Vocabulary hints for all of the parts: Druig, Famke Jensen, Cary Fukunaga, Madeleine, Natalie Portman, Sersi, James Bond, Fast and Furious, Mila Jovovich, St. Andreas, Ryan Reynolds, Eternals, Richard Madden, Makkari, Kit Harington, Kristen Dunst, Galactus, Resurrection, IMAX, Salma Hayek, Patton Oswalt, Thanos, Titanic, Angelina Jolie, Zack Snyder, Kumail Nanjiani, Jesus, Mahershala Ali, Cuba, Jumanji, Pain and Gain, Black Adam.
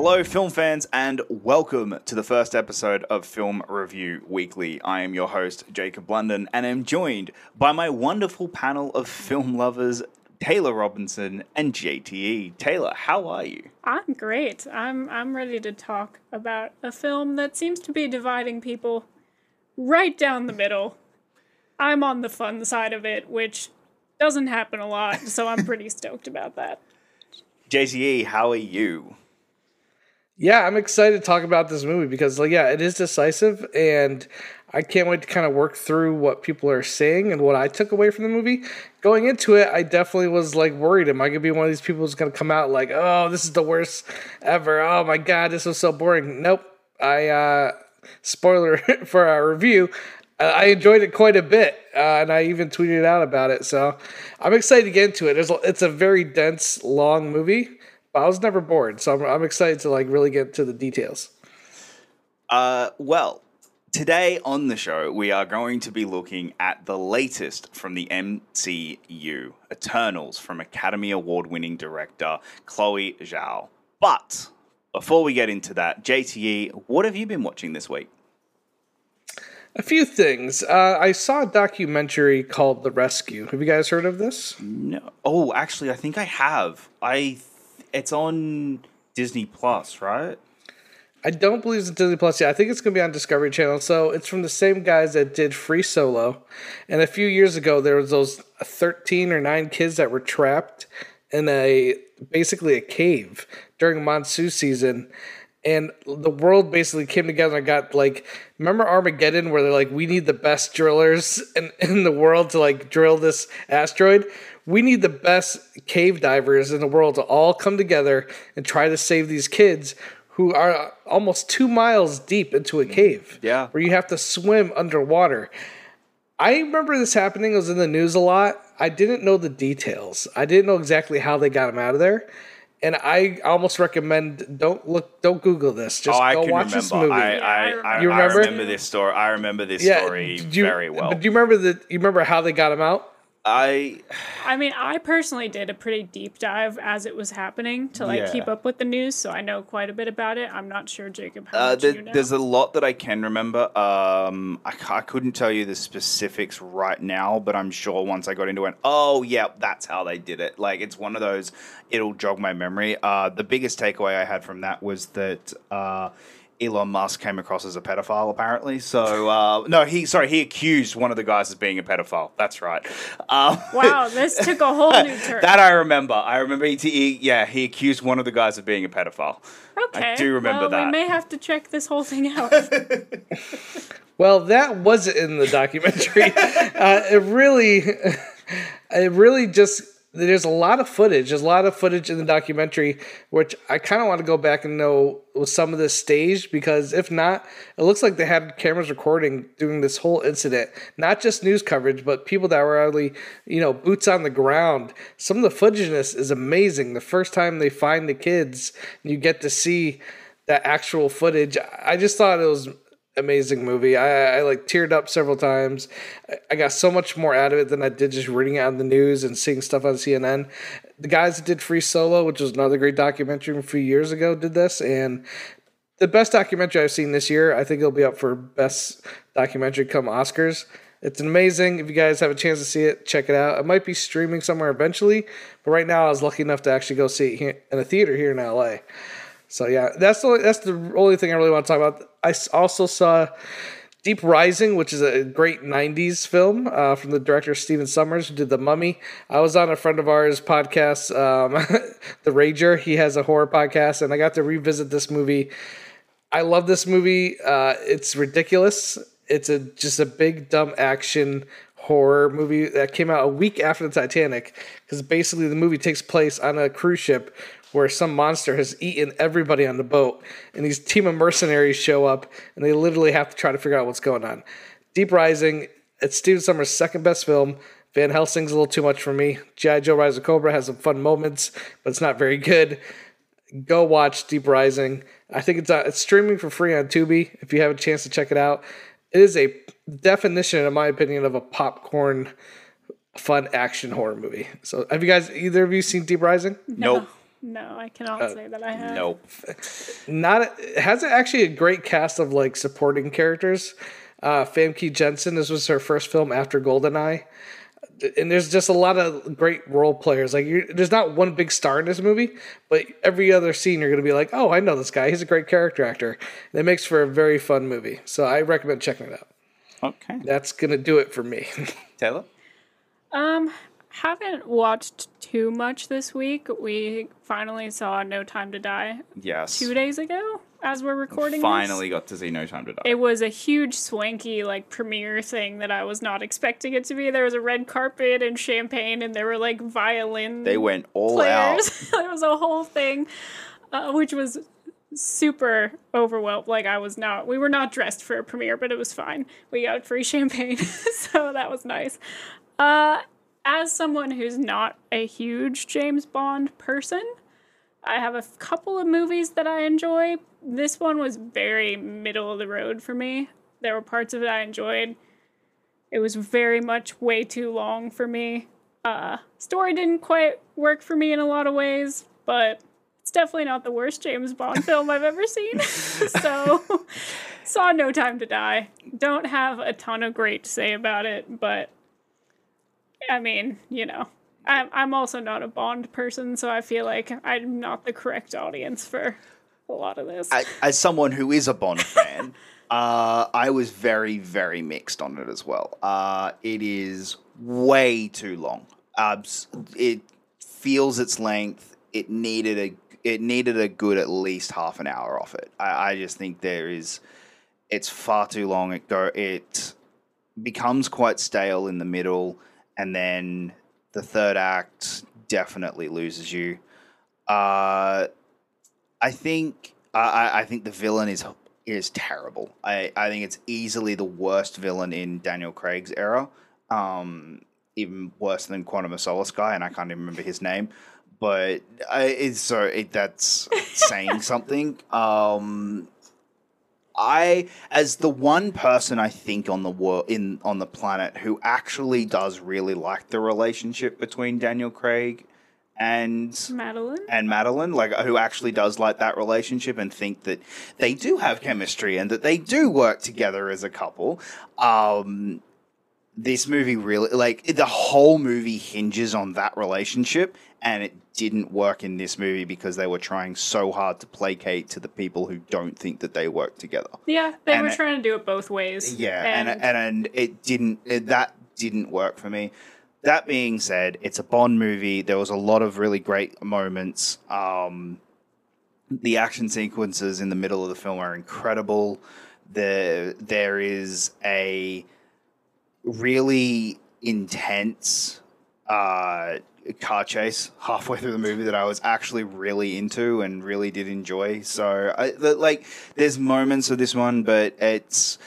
Hello, film fans, and welcome to the first episode of Film Review Weekly. I am your host, Jacob London, and I'm joined by my wonderful panel of film lovers, Taylor Robinson and JTE. Taylor, how are you? I'm great. I'm ready to talk about a film that seems to be dividing people right down the middle. I'm on the fun side of it, which doesn't happen a lot, so I'm pretty stoked about that. JTE, how are you? Yeah, I'm excited to talk about this movie because, it is decisive, and I can't wait to kind of work through what people are saying and what I took away from the movie. Going into it, I definitely was, worried. Am I going to be one of these people who's going to come out oh, this is the worst ever. Oh, my God, this was so boring. Nope. Spoiler for our review, I enjoyed it quite a bit, and I even tweeted out about it. So I'm excited to get into it. It's a very dense, long movie. I was never bored, so I'm excited to really get to the details. Well, today on the show, we are going to be looking at the latest from the MCU, Eternals, from Academy Award-winning director Chloe Zhao. But before we get into that, JTE, what have you been watching this week? A few things. I saw a documentary called The Rescue. Have you guys heard of this? No. Oh, actually, I think I have. It's on Disney Plus, right? I don't believe it's on Disney Plus yet. I think it's going to be on Discovery Channel. So it's from the same guys that did Free Solo. And a few years ago, there was those 13 or 9 kids that were trapped in basically a cave during monsoon season. And the world basically came together and got, remember Armageddon where they're we need the best drillers in the world to, drill this asteroid? We need the best cave divers in the world to all come together and try to save these kids who are almost 2 miles deep into a cave. Yeah. Where you have to swim underwater. I remember this happening. It was in the news a lot. I didn't know the details. I didn't know exactly how they got them out of there. And I almost recommend don't Google this. Just go watch this movie. You remember? I remember this story. I remember this story very well. But do you remember how they got him out? I mean, I personally did a pretty deep dive as it was happening to keep up with the news, so I know quite a bit about it. I'm not sure, Jacob, how much you know. There's a lot that I can remember. I couldn't tell you the specifics right now, but I'm sure once I got into it, that's how they did it. It's one of those, it'll jog my memory. The biggest takeaway I had from that was that Elon Musk came across as a pedophile, apparently. So, he accused one of the guys as being a pedophile. That's right. Wow, this took a whole new turn. That I remember. I remember he accused one of the guys of being a pedophile. Okay. I do remember that. We may have to check this whole thing out. Well, that wasn't in the documentary. It really just... There's a lot of footage. There's a lot of footage in the documentary, which I kind of want to go back and know was some of this staged, because if not, it looks like they had cameras recording during this whole incident. Not just news coverage, but people that were actually, boots on the ground. Some of the footage in this is amazing. The first time they find the kids, you get to see that actual footage. I just thought it was amazing movie. I teared up several times. I got so much more out of it than I did just reading it on the news and seeing stuff on CNN. The guys that did Free Solo, which was another great documentary a few years ago, did this, and the best documentary I've seen this year. I think it'll be up for best documentary come Oscars. It's amazing. If you guys have a chance to see it, check it out. It might be streaming somewhere eventually, but right now I was lucky enough to actually go see it here, in a theater here in LA. So yeah, that's the only thing I really want to talk about. I also saw Deep Rising, which is a great 90s film from the director Stephen Sommers, who did The Mummy. I was on a friend of ours' podcast, The Rager. He has a horror podcast, and I got to revisit this movie. I love this movie. It's ridiculous. It's just a big, dumb action horror movie that came out a week after the Titanic, because basically the movie takes place on a cruise ship where some monster has eaten everybody on the boat, and these team of mercenaries show up, and they literally have to try to figure out what's going on. Deep Rising, it's Stephen Sommers' second best film. Van Helsing's a little too much for me. G.I. Joe Rise of Cobra has some fun moments, but it's not very good. Go watch Deep Rising. I think it's streaming for free on Tubi if you have a chance to check it out. It is a definition, in my opinion, of a popcorn, fun action horror movie. So have either of you seen Deep Rising? No. Nope. No, I cannot say that I have. Nope. It has actually a great cast of like supporting characters. Famke Jensen, this was her first film after GoldenEye. And there's just a lot of great role players. Like, there's not one big star in this movie, but every other scene you're going to be like, oh, I know this guy. He's a great character actor. And it makes for a very fun movie. So I recommend checking it out. Okay. That's going to do it for me. Taylor? Haven't watched too much this week. We finally saw No Time to Die. Yes. 2 days ago as we're recording. Finally got to see No Time to Die. It was a huge swanky like premiere thing that I was not expecting it to be. There was a red carpet and champagne and there were like violin. They went all players. Out. It was a whole thing, which was super overwhelmed. Like we were not dressed for a premiere, but it was fine. We got free champagne. So that was nice. As someone who's not a huge James Bond person, I have a couple of movies that I enjoy. This one was very middle of the road for me. There were parts of it I enjoyed. It was very much way too long for me. Story didn't quite work for me in a lot of ways, but it's definitely not the worst James Bond film I've ever seen. So, saw No Time to Die. Don't have a ton of great to say about it, but I mean, you know, I'm also not a Bond person, so I feel like I'm not the correct audience for a lot of this. As someone who is a Bond fan, I was very, very mixed on it as well. It is way too long. It feels its length. It needed a good at least half an hour off it. I just think it's far too long. It becomes quite stale in the middle. And then the third act definitely loses you. I think the villain is terrible. I think it's easily the worst villain in Daniel Craig's era. Even worse than Quantum of Solace guy, and I can't even remember his name. But that's saying something. As the one person I think on the on the planet who actually does really like the relationship between Daniel Craig and Madeleine, like who actually does like that relationship and think that they do have chemistry and that they do work together as a couple. This movie really, like, the whole movie hinges on that relationship, and it didn't work in this movie because they were trying so hard to placate to the people who don't think that they work together. Yeah, they were trying to do it both ways. Yeah, and that didn't work for me. That being said, it's a Bond movie. There was a lot of really great moments. The action sequences in the middle of the film are incredible. There is a really intense car chase halfway through the movie that I was actually really into and really did enjoy. So, there's moments of this one, but it's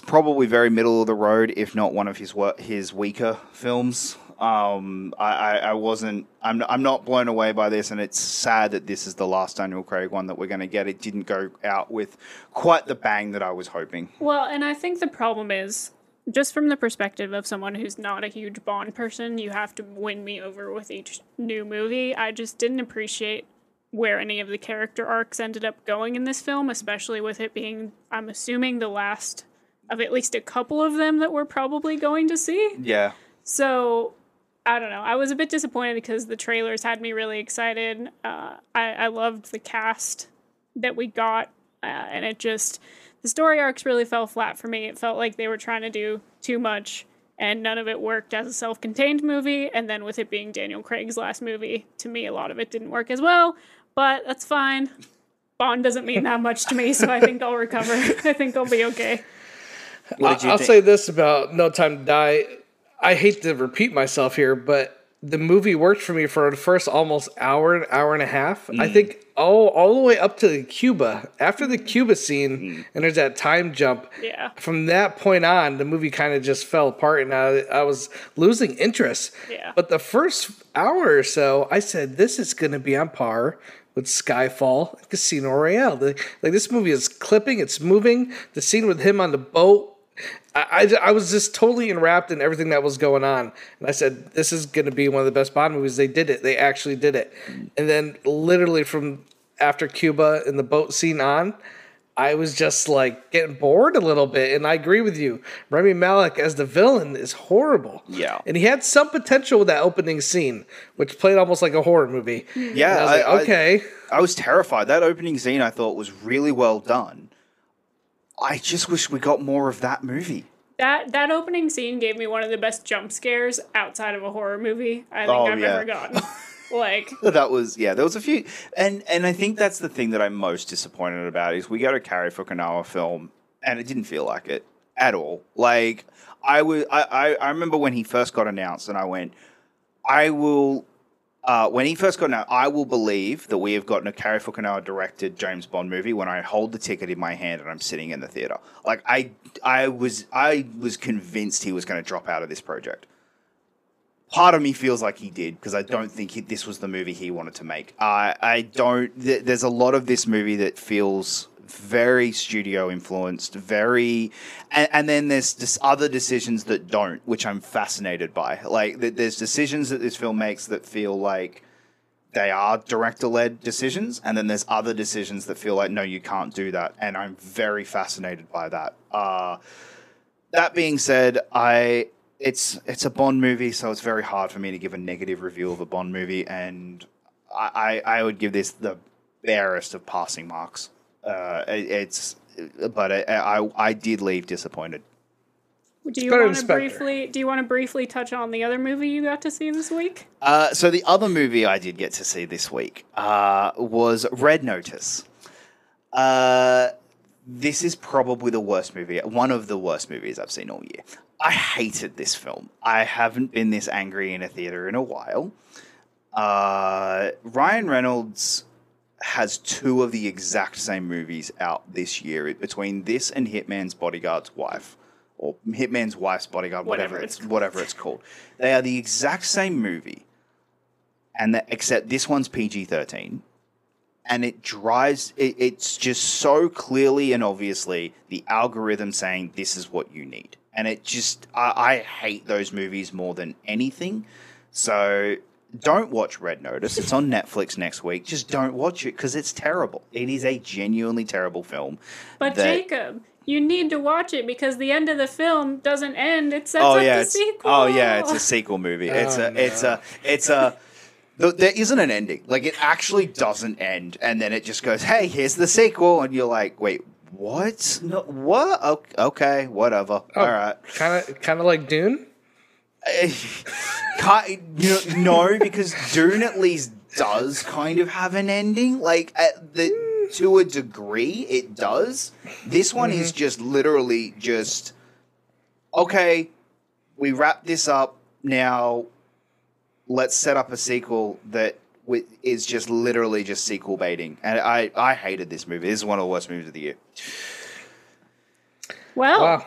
probably very middle of the road, if not one of his weaker films. I'm not blown away by this, and it's sad that this is the last Daniel Craig one that we're going to get. It didn't go out with quite the bang that I was hoping. Well, and I think the problem is, just from the perspective of someone who's not a huge Bond person, you have to win me over with each new movie. I just didn't appreciate where any of the character arcs ended up going in this film, especially with it being, I'm assuming, the last of at least a couple of them that we're probably going to see. Yeah. So, I don't know. I was a bit disappointed because the trailers had me really excited. I loved the cast that we got, and it just, the story arcs really fell flat for me. It felt like they were trying to do too much, and none of it worked as a self-contained movie, and then with it being Daniel Craig's last movie, to me, a lot of it didn't work as well, but that's fine. Bond doesn't mean that much to me, so I think I'll recover. I think I'll be okay. I'll say this about No Time to Die. I hate to repeat myself here, but the movie worked for me for the first almost hour and a half. I think all the way up to the Cuba. After the Cuba scene, and there's that time jump, from that point on, the movie kind of just fell apart, and I was losing interest. Yeah. But the first hour or so, I said, this is going to be on par with Skyfall and Casino Royale. Like, this movie is clipping, it's moving. The scene with him on the boat, I was just totally enwrapped in everything that was going on. And I said, this is going to be one of the best Bond movies. They did it. They actually did it. And then literally from after Cuba and the boat scene on, I was just like getting bored a little bit. And I agree with you. Rami Malek as the villain is horrible. Yeah. And he had some potential with that opening scene, which played almost like a horror movie. Yeah. I was like, okay. I was terrified. That opening scene I thought was really well done. I just wish we got more of that movie. That opening scene gave me one of the best jump scares outside of a horror movie I think I've ever gotten. Like that was there was a few, and I think that's the thing that I'm most disappointed about is we got a Cary Fukunaga film and it didn't feel like it at all. Like I remember when he first got announced and I went, when he first got announced, I will believe that we have gotten a Cary Fukunaga directed James Bond movie when I hold the ticket in my hand and I'm sitting in the theater. Like I was convinced he was going to drop out of this project. Part of me feels like he did because I don't think this was the movie he wanted to make. There's a lot of this movie that feels very studio influenced, and then there's just other decisions that don't, which I'm fascinated by. Like there's decisions that this film makes that feel like they are director-led decisions, and then there's other decisions that feel like, no, you can't do that, and I'm very fascinated by that. That being said, it's a Bond movie, so it's very hard for me to give a negative review of a Bond movie, and I would give this the barest of passing marks. But I did leave disappointed. Do you want to briefly touch on the other movie you got to see this week? So the other movie I did get to see this week was Red Notice. This is probably the worst movie, one of the worst movies I've seen all year. I hated this film. I haven't been this angry in a theater in a while. Ryan Reynolds has two of the exact same movies out this year between this and Hitman's Bodyguard's Wife, or Hitman's Wife's Bodyguard, whatever it's called. They are the exact same movie, and except this one's PG-13, and it drives. It's just so clearly and obviously the algorithm saying this is what you need, and it just I hate those movies more than anything. So. Don't watch Red Notice. It's on Netflix next week. Just don't watch it because it's terrible. It is a genuinely terrible film. But Jacob, you need to watch it because the end of the film doesn't end. It sets up the sequel. Oh yeah, it's a sequel movie. There isn't an ending. Like it actually doesn't end, and then it just goes, "Hey, here's the sequel," and you're like, "Wait." What? No, what? Okay, whatever. All right. Kind of like Dune? No, because Dune at least does kind of have an ending. Like to a degree, it does. This one is just literally just okay. We wrap this up now. Let's set up a sequel that is just literally just sequel baiting. And I hated this movie. This is one of the worst movies of the year. Well,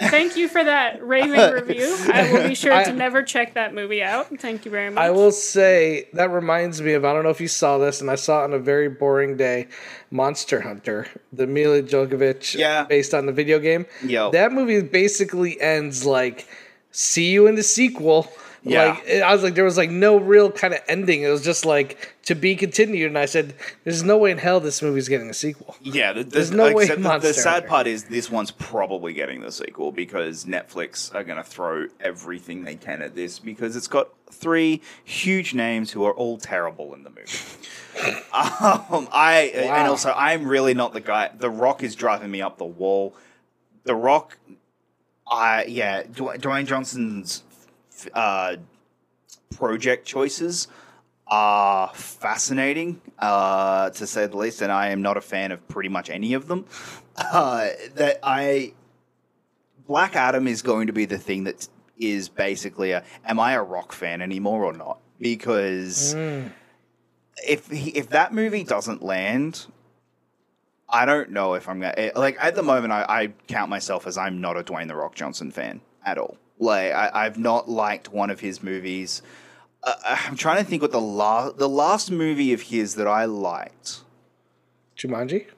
thank you for that raving review. I will be sure to never check that movie out. Thank you very much. I will say, that reminds me of, I don't know if you saw this, and I saw it on a very boring day, Monster Hunter, the Mila Jovovich based on the video game. Yo. That movie basically ends like, see you in the sequel. Yeah. Like I was like, there was like no real kind of ending. It was just like to be continued. And I said, there's no way in hell this movie's getting a sequel. Yeah, there's no way. The sad part is this one's probably getting the sequel because Netflix are going to throw everything they can at this because it's got three huge names who are all terrible in the movie. And also I'm really not the guy. The Rock is driving me up the wall. The Rock, Dwayne Johnson's. Project choices are fascinating, to say the least, and I am not a fan of pretty much any of them. Black Adam is going to be the thing that is basically am I a Rock fan anymore or not? Because if that movie doesn't land, I don't know if I'm gonna like. At the moment, I count myself as I'm not a Dwayne the Rock Johnson fan at all. Like I've not liked one of his movies. I'm trying to think what the last movie of his that I liked. Jumanji?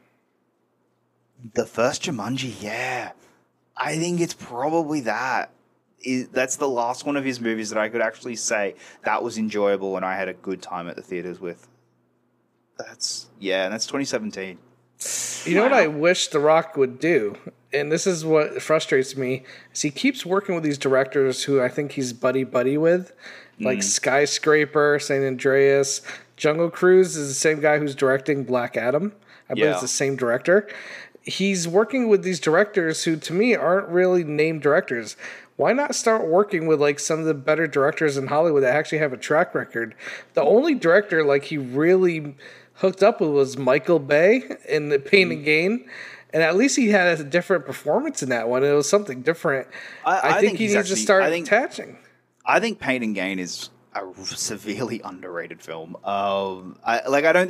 The first Jumanji, yeah. I think it's probably that. That's the last one of his movies that I could actually say that was enjoyable and I had a good time at the theaters with. That's 2017. You know what I wish The Rock would do? And this is what frustrates me, is he keeps working with these directors who I think he's buddy-buddy with, like Skyscraper, San Andreas. Jungle Cruise is the same guy who's directing Black Adam. I believe it's the same director. He's working with these directors who, to me, aren't really named directors. Why not start working with like some of the better directors in Hollywood that actually have a track record? The only director like he really hooked up with was Michael Bay in The Pain and Gain. And at least he had a different performance in that one. It was something different. I think he needs to start attaching. I think Pain and Gain is a severely underrated film. I don't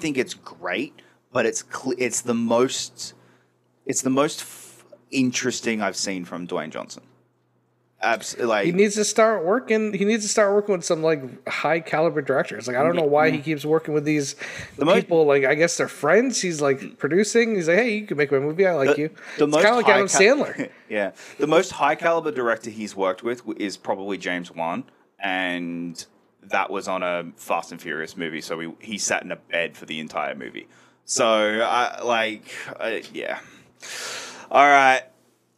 think it's great, but it's the most interesting I've seen from Dwayne Johnson. Absolutely, like, he needs to start working with some like high caliber directors. Like I don't know why he keeps working with these people. Like I guess they're friends. He's like producing. He's like, hey, you can make my movie. I like you. It's kind of like Adam Sandler. Yeah, the most high caliber director he's worked with is probably James Wan, and that was on a Fast and Furious movie. So he sat in a bed for the entire movie. So yeah. All right,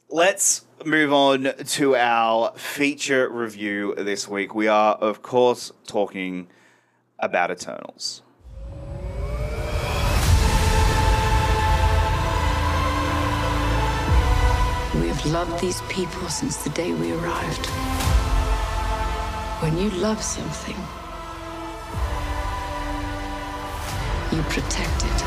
let's move on to our feature review this week. We are, of course, talking about Eternals. We have loved these people since the day we arrived. When you love something, you protect it.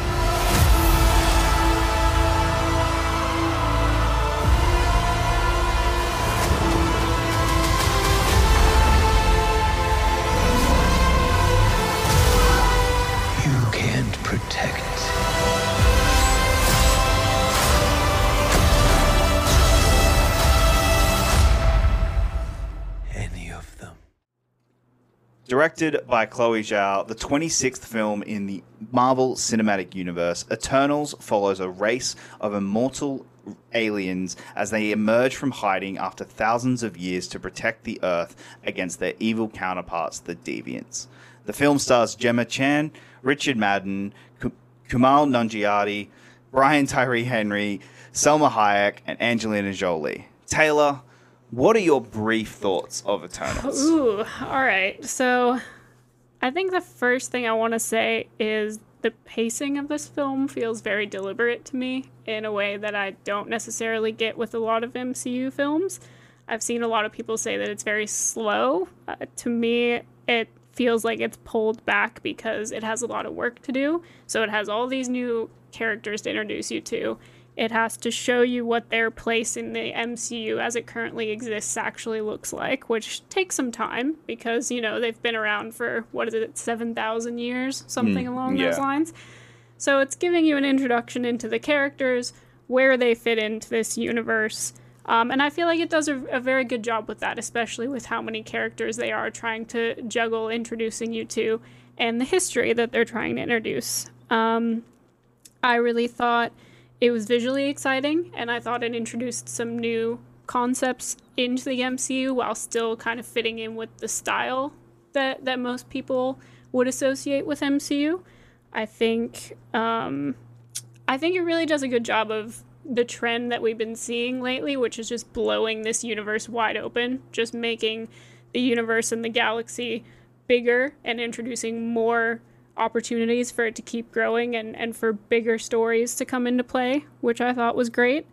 Directed by Chloe Zhao, the 26th film in the Marvel Cinematic Universe, Eternals follows a race of immortal aliens as they emerge from hiding after thousands of years to protect the Earth against their evil counterparts, the Deviants. The film stars Gemma Chan, Richard Madden, Kumail Nanjiani, Brian Tyree Henry, Salma Hayek, and Angelina Jolie. Taylor, what are your brief thoughts of Eternals? Ooh, all right. So I think the first thing I want to say is the pacing of this film feels very deliberate to me in a way that I don't necessarily get with a lot of MCU films. I've seen a lot of people say that it's very slow. To me, it feels like it's pulled back because it has a lot of work to do. So it has all these new characters to introduce you to. It has to show you what their place in the MCU as it currently exists actually looks like, which takes some time because, you know, they've been around for, 7,000 years, something along those lines. So it's giving you an introduction into the characters, where they fit into this universe. And I feel like it does a very good job with that, especially with how many characters they are trying to juggle introducing you to and the history that they're trying to introduce. I really thought it was visually exciting, and I thought it introduced some new concepts into the MCU while still kind of fitting in with the style that most people would associate with MCU. I think it really does a good job of the trend that we've been seeing lately, which is just blowing this universe wide open, just making the universe and the galaxy bigger and introducing more opportunities for it to keep growing and for bigger stories to come into play, which I thought was great.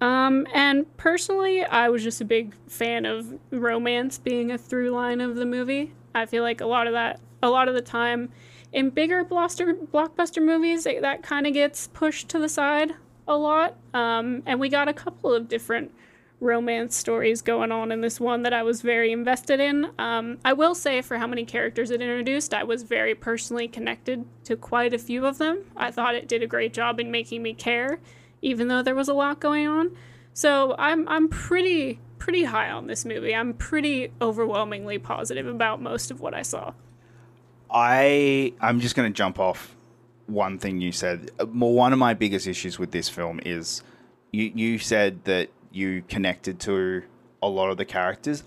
And personally, I was just a big fan of romance being a through line of the movie. I feel like a lot of the time in bigger blockbuster movies, that kind of gets pushed to the side a lot. And we got a couple of different romance stories going on in this one that I was very invested in. I will say, for how many characters it introduced, I was very personally connected to quite a few of them. I thought it did a great job in making me care, even though there was a lot going on. So I'm pretty high on this movie. I'm pretty overwhelmingly positive about most of what I saw. I'm just going to jump off one thing you said. One of my biggest issues with this film is you said that you connected to a lot of the characters.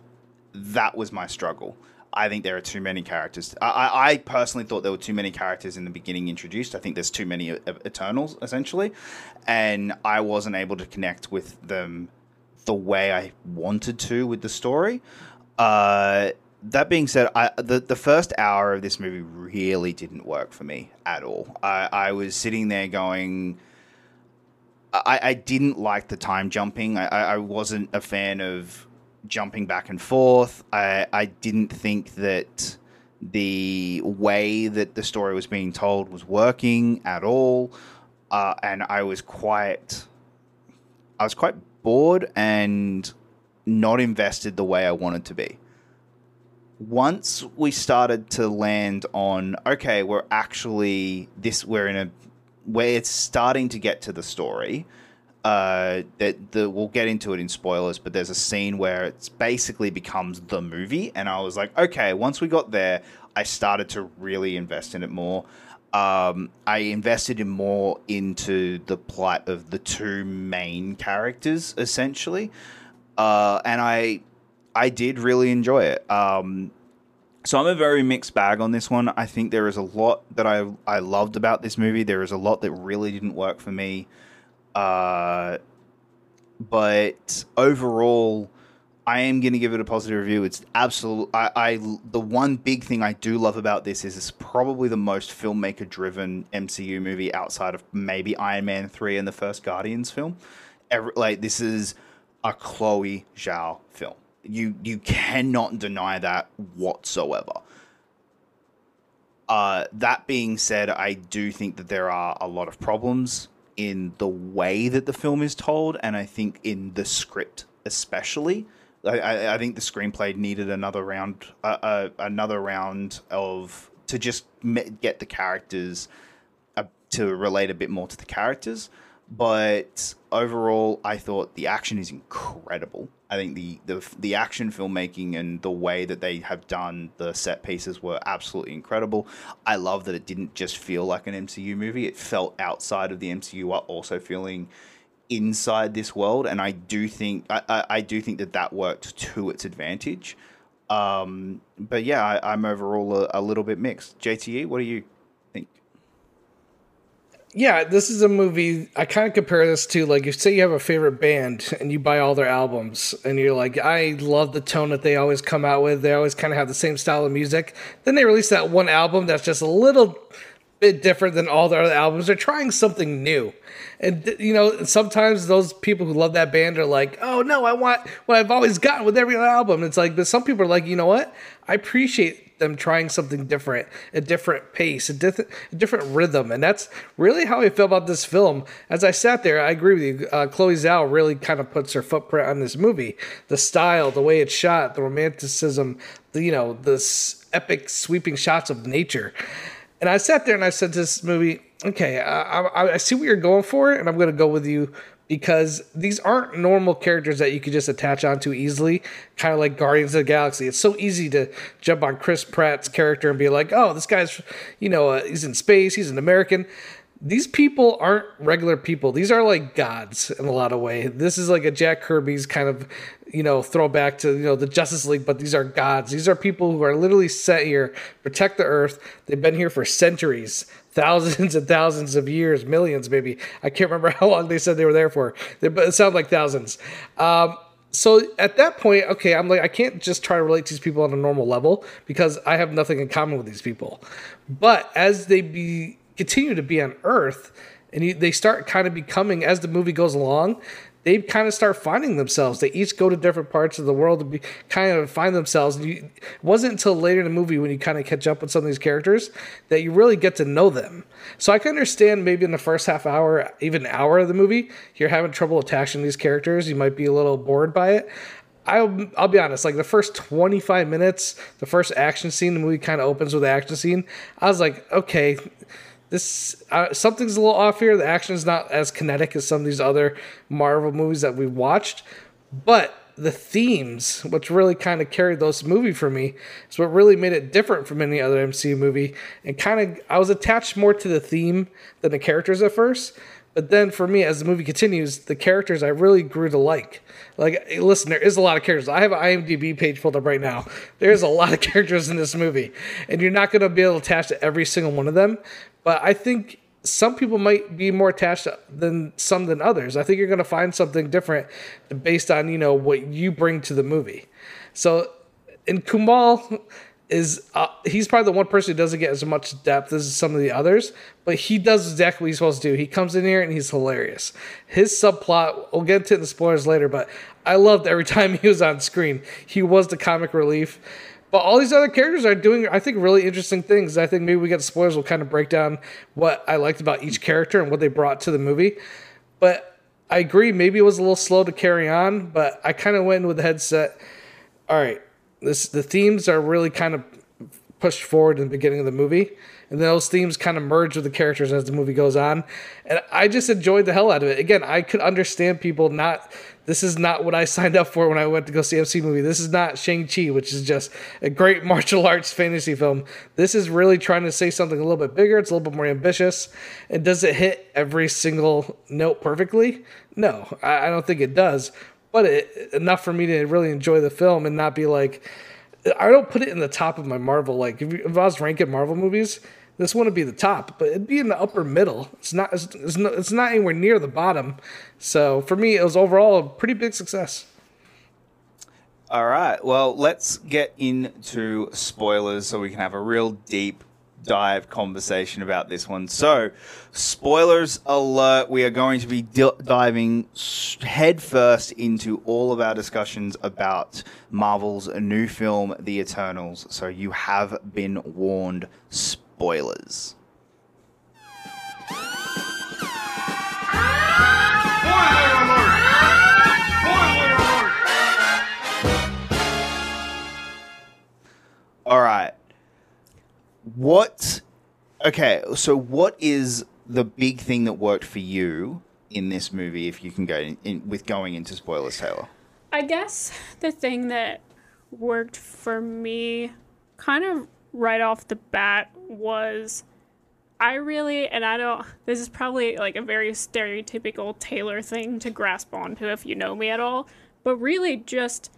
That was my struggle. I think there are too many characters. I personally thought there were too many characters in the beginning introduced. I think there's too many Eternals, essentially. And I wasn't able to connect with them the way I wanted to with the story. That being said, the first hour of this movie really didn't work for me at all. I was sitting there going... I didn't like the time jumping. I wasn't a fan of jumping back and forth. I didn't think that the way that the story was being told was working at all. And I was quite bored and not invested the way I wanted to be. Once we started to land on, okay, where it's starting to get to the story, we'll get into it in spoilers, but there's a scene where it basically becomes the movie, and I was like, okay, once we got there, I started to really invest in it more. I invested in more into the plight of the two main characters, essentially, and I did really enjoy it. So I'm a very mixed bag on this one. I think there is a lot that I loved about this movie. There is a lot that really didn't work for me. But overall, I am going to give it a positive review. It's absolute. The one big thing I do love about this is it's probably the most filmmaker-driven MCU movie outside of maybe Iron Man 3 and the first Guardians film. This is a Chloe Zhao film. You cannot deny that whatsoever. That being said, I do think that there are a lot of problems in the way that the film is told, and I think in the script especially. I think the screenplay needed another round to just get the characters to relate a bit more to the characters. But overall, I thought the action is incredible. I think the action filmmaking and the way that they have done the set pieces were absolutely incredible. I love that it didn't just feel like an MCU movie. It felt outside of the MCU while also feeling inside this world. And I do think I do think that worked to its advantage. But yeah, I'm overall a little bit mixed. JTE, what do you think? Yeah, this is a movie, I kind of compare this to, like, you say you have a favorite band and you buy all their albums and you're like, I love the tone that they always come out with. They always kind of have the same style of music. Then they release that one album that's just a little bit different than all the other albums. They're trying something new. And, you know, sometimes those people who love that band are like, oh, no, I want what I've always gotten with every other album. It's like, but some people are like, you know what? I appreciate them trying something different, a different pace, a different rhythm. And that's really how I feel about this film. As I sat there, I agree with you. Chloe Zhao really kind of puts her footprint on this movie. The style, the way it's shot, the romanticism, this epic sweeping shots of nature. And I sat there and I said to this movie, okay, I see what you're going for, and I'm going to go with you, because these aren't normal characters that you could just attach onto easily, kind of like Guardians of the Galaxy. It's so easy to jump on Chris Pratt's character and be like, oh, this guy's, he's in space, he's an American. These people aren't regular people. These are like gods in a lot of ways. This is like a Jack Kirby's kind of, throwback to, the Justice League, but these are gods. These are people who are literally set here, protect the Earth. They've been here for centuries, thousands and thousands of years, millions maybe. I can't remember how long they said they were there for. It sounded like thousands. So at that point, okay, I'm like, I can't just try to relate to these people on a normal level because I have nothing in common with these people. But as they continue to be on Earth, and they start kind of becoming, as the movie goes along, they kind of start finding themselves. They each go to different parts of the world to find themselves. And it wasn't until later in the movie when you kind of catch up with some of these characters that you really get to know them. So I can understand maybe in the first half hour, even hour of the movie, you're having trouble attaching these characters. You might be a little bored by it. I'll be honest, like the first 25 minutes, the first action scene, the movie kind of opens with the action scene. I was like, okay, this something's a little off here. The action is not as kinetic as some of these other Marvel movies that we watched, but the themes, which really kind of carried this movie for me, is what really made it different from any other MCU movie. And I was attached more to the theme than the characters at first. But then for me, as the movie continues, the characters I really grew to like. Like, listen, there is a lot of characters. I have an IMDb page pulled up right now. There's a lot of characters in this movie. And you're not going to be able to attach to every single one of them. But I think some people might be more attached to than others. I think you're going to find something different based on, you know, what you bring to the movie. So, and Kumail is, he's probably the one person who doesn't get as much depth as some of the others, but he does exactly what he's supposed to do. He comes in here and he's hilarious. His subplot, we'll get into it in the spoilers later, but I loved every time he was on screen. He was the comic relief. But all these other characters are doing, I think, really interesting things. I think maybe we get spoilers. We'll kind of break down what I liked about each character and what they brought to the movie. But I agree, maybe it was a little slow to carry on, but I kind of went in with the headset. All right, the themes are really kind of pushed forward in the beginning of the movie. And then those themes kind of merge with the characters as the movie goes on. And I just enjoyed the hell out of it. Again, I could understand people not... This is not what I signed up for when I went to go see a MC movie. This is not Shang-Chi, which is just a great martial arts fantasy film. This is really trying to say something a little bit bigger. It's a little bit more ambitious. And does it hit every single note perfectly? No, I don't think it does. But enough for me to really enjoy the film and not be like... I don't put it in the top of my Marvel. Like, if I was ranking Marvel movies, this wouldn't be the top, but it'd be in the upper middle. It's not anywhere near the bottom. So for me, it was overall a pretty big success. All right. Well, let's get into spoilers so we can have a real deep dive conversation about this one. So, spoilers alert, we are going to be diving headfirst into all of our discussions about Marvel's new film, The Eternals. So you have been warned. Spoilers. All right. What is the big thing that worked for you in this movie, if you can go with going into spoilers, Taylor? I guess the thing that worked for me kind of right off the bat was this is probably like a very stereotypical Taylor thing to grasp onto if you know me at all, but really just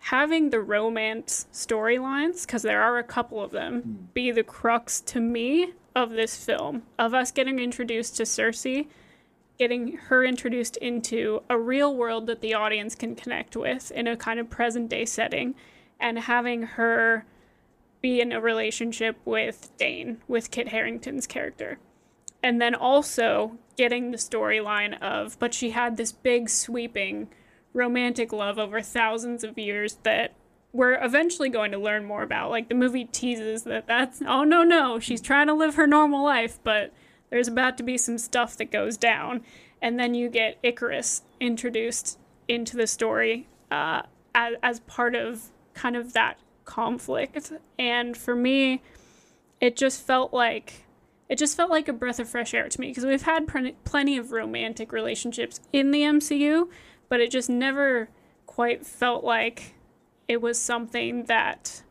having the romance storylines, because there are a couple of them, be the crux to me of this film, of us getting introduced to Sersi, getting her introduced into a real world that the audience can connect with in a kind of present day setting, and having her be in a relationship with Dane, with Kit Harington's character. And then also getting the storyline of, but she had this big sweeping romantic love over thousands of years that we're eventually going to learn more about. Like, the movie teases that's, she's trying to live her normal life, but there's about to be some stuff that goes down. And then you get Ikaris introduced into the story as part of kind of that conflict. And for me, it just felt like a breath of fresh air to me, because we've had plenty of romantic relationships in the MCU, but it just never quite felt like it was something that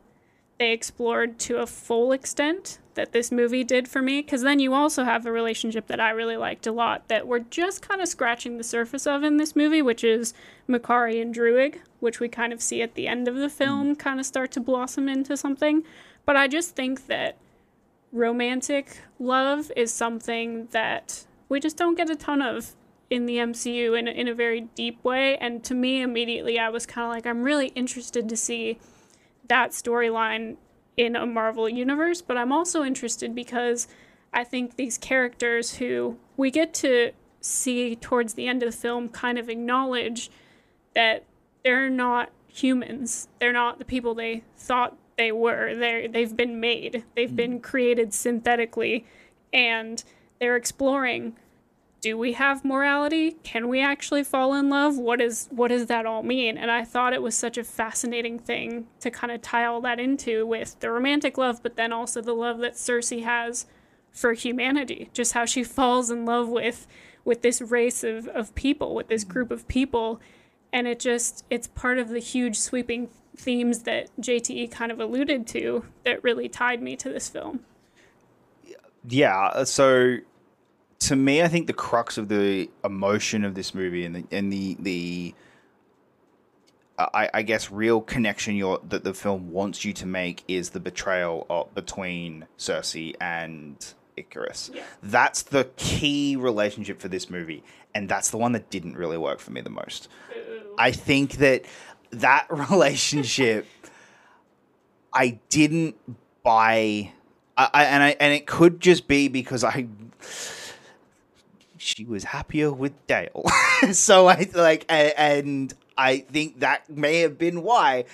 they explored to a full extent that this movie did for me. Because then you also have a relationship that I really liked a lot that we're just kind of scratching the surface of in this movie, which is Makkari and Druig, which we kind of see at the end of the film kind of start to blossom into something. But I just think that romantic love is something that we just don't get a ton of in the MCU in a very deep way. And to me, immediately, I was kind of like, I'm really interested to see that storyline in a Marvel universe. But I'm also interested because I think these characters who we get to see towards the end of the film kind of acknowledge that they're not humans. They're not the people they thought they were. They've been made. They've been created synthetically. And they're exploring, do we have morality? Can we actually fall in love? What does that all mean? And I thought it was such a fascinating thing to kind of tie all that into with the romantic love, but then also the love that Sersi has for humanity, just how she falls in love with this race of people, with this group of people. And it's part of the huge sweeping themes that JTE kind of alluded to that really tied me to this film. Yeah, so to me, I think the crux of the emotion of this movie and the real connection that the film wants you to make is the betrayal between Sersi and Ikaris. Yeah. That's the key relationship for this movie, and that's the one that didn't really work for me the most. I think that relationship, I didn't buy. And it could just be because she was happier with Dale. So I think that may have been why.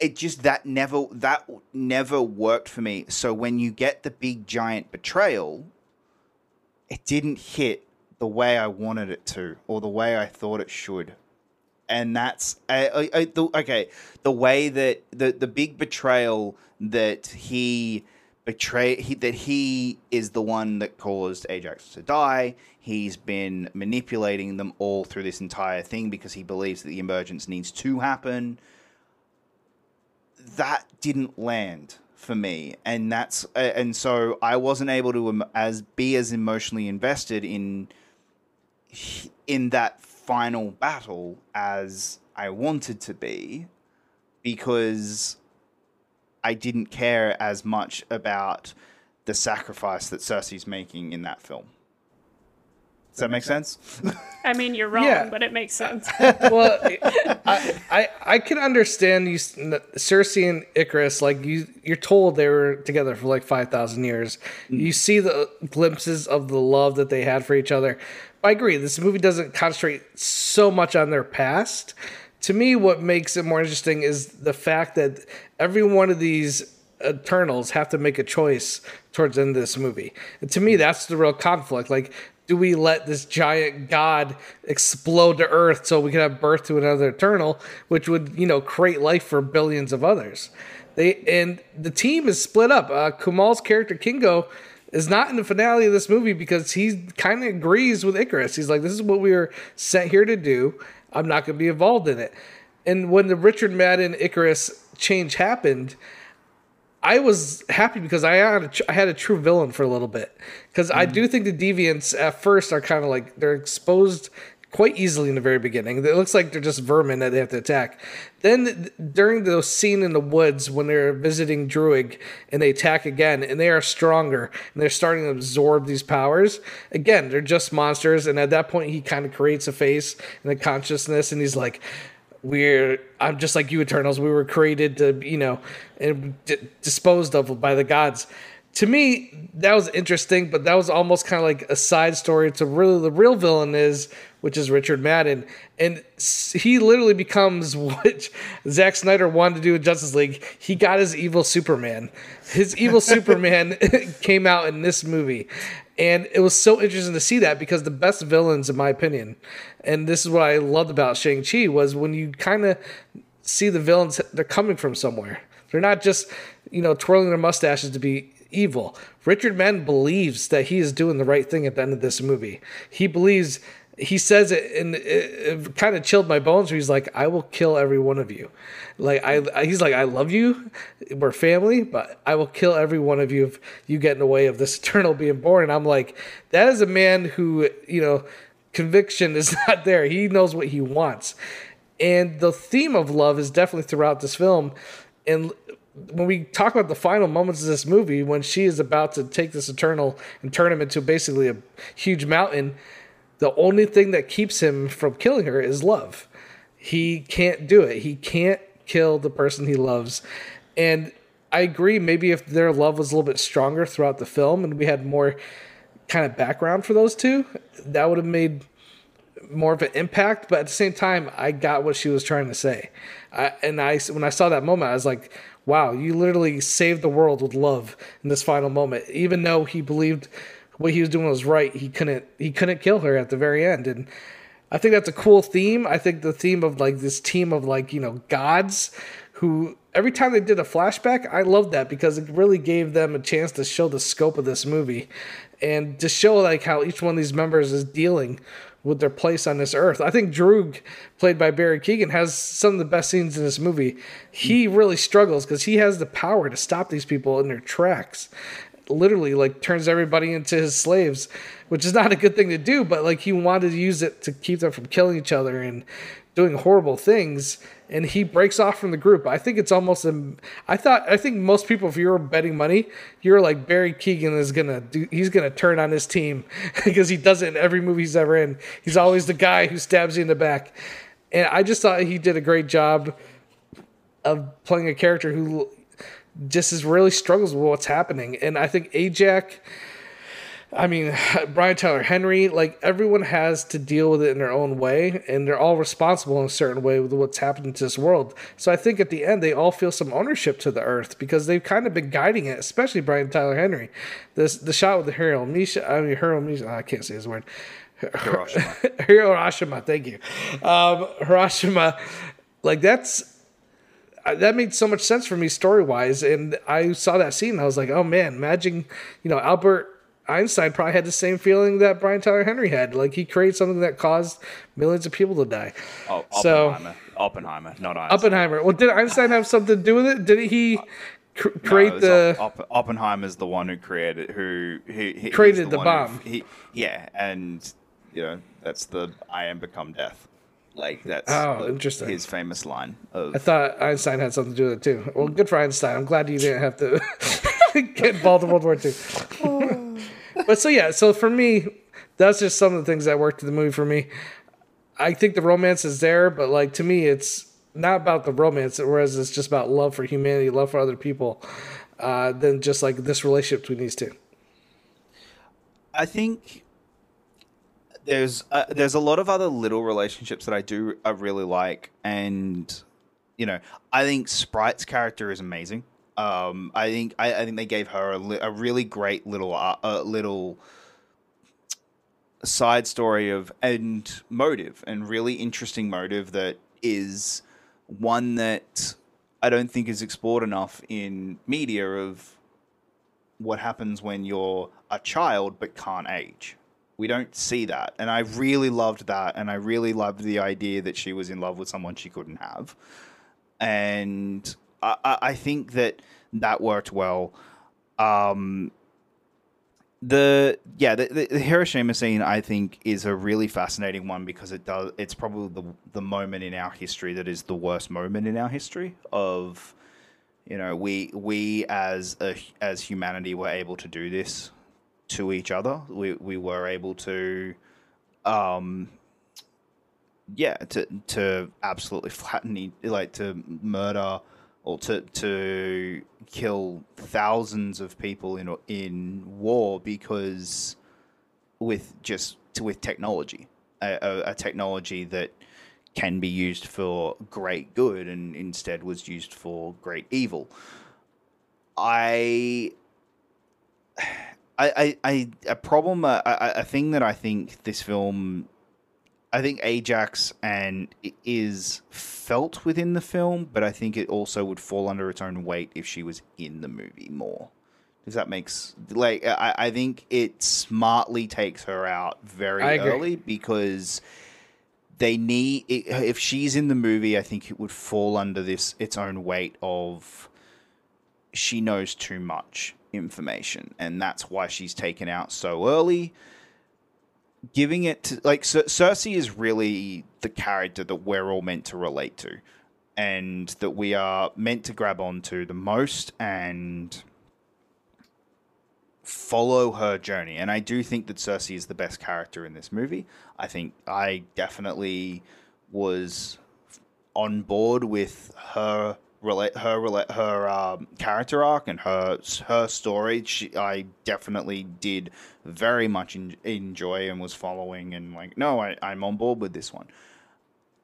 It just that never worked for me. So when you get the big giant betrayal, it didn't hit the way I wanted it to, or the way I thought it should. And that's the way that the big betrayal that he betrayed, that he is the one that caused Ajax to die. He's been manipulating them all through this entire thing because he believes that the emergence needs to happen. That didn't land for me, and that's and so I wasn't able to be as emotionally invested in that final battle as I wanted to be, because I didn't care as much about the sacrifice that Sersi's making in that film. Does that make sense? I mean, you're wrong, yeah, but it makes sense. Well, I can understand you, Sersi and Ikaris. Like you're told they were together for like 5,000 years. Mm. You see the glimpses of the love that they had for each other. I agree. This movie doesn't concentrate so much on their past. To me, what makes it more interesting is the fact that every one of these Eternals have to make a choice towards the end of this movie. And to me, that's the real conflict. Like, do we let this giant god explode to Earth so we can have birth to another Eternal, which would, create life for billions of others? The team is split up. Kumail's character, Kingo, is not in the finale of this movie because he kind of agrees with Ikaris. He's like, this is what we were sent here to do. I'm not going to be involved in it. And when the Richard Madden Ikaris change happened, I was happy because I had a true villain for a little bit. Because I do think the deviants at first are kind of like, they're exposed quite easily in the very beginning. It looks like they're just vermin that they have to attack. Then during the scene in the woods when they're visiting Druig and they attack again, and they are stronger, and they're starting to absorb these powers. Again, they're just monsters, and at that point he kind of creates a face and a consciousness, and he's like, I'm just like you Eternals. We were created to, and disposed of by the gods. To me, that was interesting, but that was almost kind of like a side story to really the real villain which is Richard Madden. And he literally becomes what Zack Snyder wanted to do in Justice League. He got his evil Superman. His evil Superman came out in this movie. And it was so interesting to see that, because the best villains, in my opinion, and this is what I loved about Shang-Chi, was when you kind of see the villains, they're coming from somewhere. They're not just, twirling their mustaches to be evil. Richard Madden believes that he is doing the right thing at the end of this movie. He believes... He says it, and it kind of chilled my bones. He's like, "I will kill every one of you." Like he's like, "I love you, we're family, but I will kill every one of you if you get in the way of this Eternal being born." And I'm like, that is a man who, conviction is not there. He knows what he wants, and the theme of love is definitely throughout this film. And when we talk about the final moments of this movie, when she is about to take this Eternal and turn him into basically a huge mountain. The only thing that keeps him from killing her is love. He can't do it. He can't kill the person he loves. And I agree, maybe if their love was a little bit stronger throughout the film and we had more kind of background for those two, that would have made more of an impact. But at the same time, I got what she was trying to say. When I saw that moment, I was like, wow, you literally saved the world with love in this final moment. Even though he believed... what he was doing was right. He couldn't kill her at the very end, and I think that's a cool theme. I think the theme of like this team of like gods, who every time they did a flashback, I loved that because it really gave them a chance to show the scope of this movie, and to show like how each one of these members is dealing with their place on this earth. I think Druig, played by Barry Keoghan, has some of the best scenes in this movie. He really struggles because he has the power to stop these people in their tracks. literally like turns everybody into his slaves, which is not a good thing to do, but like he wanted to use it to keep them from killing each other and doing horrible things. And he breaks off from the group. I think it's almost I think most people, if you were betting money, you're like Barry Keoghan is gonna do. He's gonna turn on his team because he does it in every movie he's ever in. He's always the guy who stabs you in the back. And I just thought he did a great job of playing a character who just is really struggles with what's happening. And I think Ajak, I mean, Brian Tyree Henry, like everyone has to deal with it in their own way, and they're all responsible in a certain way with what's happening to this world. So I think at the end, they all feel some ownership to the earth because they've kind of been guiding it, especially Brian Tyree Henry. The shot with the Hiroshima, I can't say his word. Hiroshima, thank you. Hiroshima, like that made so much sense for me story-wise. And I saw that scene and I was like, oh man, imagine, you know, Albert Einstein probably had the same feeling that Brian Tyree Henry had. Like he created something that caused millions of people to die. Oh, Oppenheimer. So, Oppenheimer, not Einstein. Oppenheimer. Well, did Einstein have something to do with it? Didn't he create the... Oppenheimer's the one who created... Who created the bomb. And, you know, that's the I am become death. Like that's interesting. His famous line. I thought Einstein had something to do with it too. Well, good for Einstein. I'm glad you didn't have to get involved in World War II. But so for me, that's just some of the things that worked in the movie for me. I think the romance is there, but like to me, it's not about the romance, whereas it's just about love for humanity, love for other people, than just like this relationship between these two. I think there's a lot of other little relationships that I really like, and you know, I think Sprite's character is amazing. I think they gave her a really great little side story and motive, and really interesting motive that is one that I don't think is explored enough in media of what happens when you're a child but can't age. We don't see that, and I really loved that, and I really loved the idea that she was in love with someone she couldn't have, and I think that worked well. The Hiroshima scene, I think, is a really fascinating one because it's probably the moment in our history that is the worst moment in our history of, you know, we as humanity were able to do this to each other. We were able to, to absolutely flatten, like to murder, or to kill thousands of people in war because with technology, a technology that can be used for great good and instead was used for great evil. I think Ajax is felt within the film, but I think it also would fall under its own weight if she was in the movie more. Does that make sense? Like, I think it smartly takes her out very early because they need... If she's in the movie, I think it would fall under its own weight of she knows too much information, and that's why she's taken out so early. Giving it to, like, Sersi is really the character that we're all meant to relate to, and that we are meant to grab onto the most and follow her journey. And I do think that Sersi is the best character in this movie. I think I definitely was on board with her character arc and her story. I definitely did very much enjoy and was following, and like, no, I'm on board with this one.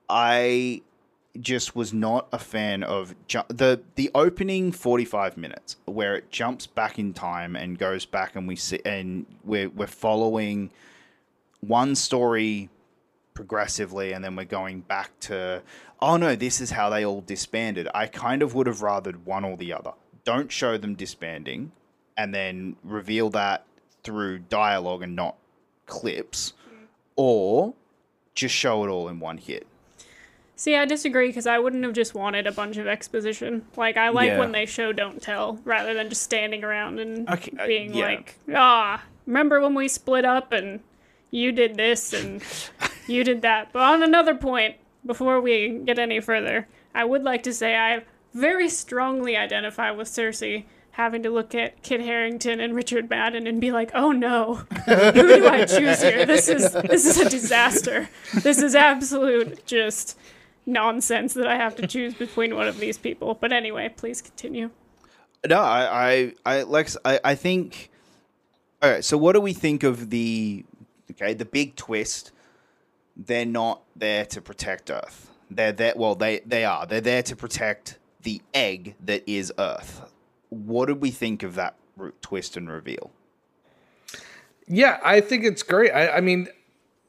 I just was not a fan of the opening 45 minutes where it jumps back in time and goes back, and we see, and we're following one story progressively, and then we're going back to, oh no, this is how they all disbanded. I kind of would have rathered one or the other. Don't show them disbanding and then reveal that through dialogue and not clips, or just show it all in one hit. See, I disagree, because I wouldn't have just wanted a bunch of exposition. Like, I like when they show don't tell, rather than just standing around and being like, remember when we split up and you did this and you did that. But on another point, before we get any further, I would like to say I very strongly identify with Sersi having to look at Kit Harington and Richard Madden and be like, oh no, who do I choose here? This is a disaster. This is absolute just... nonsense that I have to choose between one of these people. But anyway, please continue. No, I think, all right, so what do we think of the big twist? They're not there to protect Earth. They're there, well, they are. They're there to protect the egg that is Earth. What did we think of that twist and reveal? Yeah, I think it's great. I mean,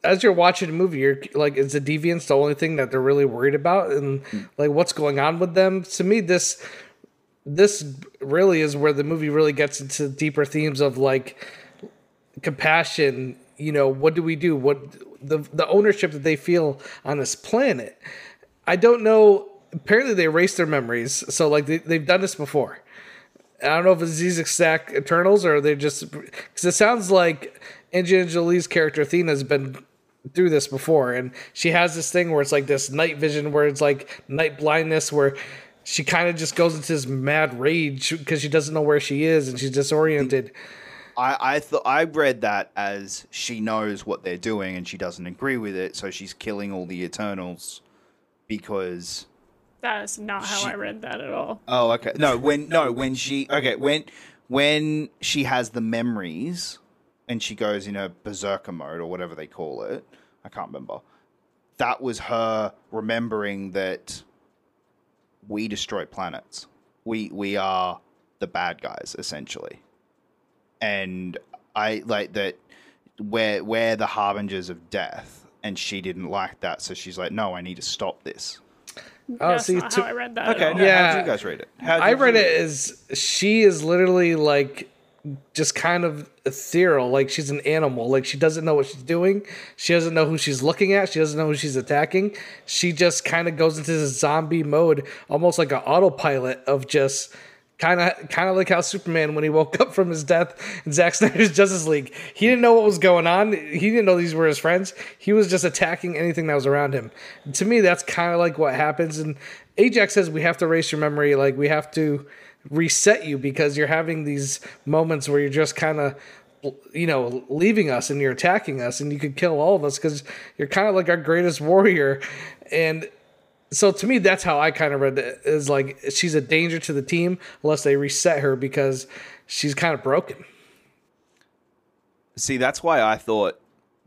as you're watching a movie, you're like, is the deviance the only thing that they're really worried about? And like, what's going on with them? To me, this really is where the movie really gets into deeper themes of like compassion. You know, what do we do? What the ownership that they feel on this planet? I don't know. Apparently they erase their memories. So like they've done this before. I don't know if it's these exact Eternals or they just, because it sounds like Angelina Jolie's character Athena has been through this before, and she has this thing where it's like this night vision, where it's like night blindness, where she kind of just goes into this mad rage because she doesn't know where she is and she's disoriented. I read that as she knows what they're doing and she doesn't agree with it, so she's killing all the Eternals because. That is not how I read that at all. Oh, okay. When she has the memories and she goes in a berserker mode or whatever they call it, I can't remember. That was her remembering that we destroy planets. We are the bad guys essentially, and I like that we're the harbingers of death, and she didn't like that, so she's like, no, I need to stop this. Oh, that's not how I read that. Okay, yeah. How did you guys read it? I read it as she is literally like just kind of ethereal, like she's an animal, like she doesn't know what she's doing, she doesn't know who she's looking at, she doesn't know who she's attacking, she just kind of goes into this zombie mode, almost like an autopilot of just kind of like how Superman, when he woke up from his death in Zack Snyder's Justice League, he didn't know what was going on, he didn't know these were his friends, he was just attacking anything that was around him. And to me, that's kind of like what happens. And Ajax says we have to erase your memory, like we have to reset you, because you're having these moments where you're just kind of, you know, leaving us and you're attacking us and you could kill all of us because you're kind of like our greatest warrior. And so to me, that's how I kind of read it, is like she's a danger to the team unless they reset her because she's kind of broken. See, that's why I thought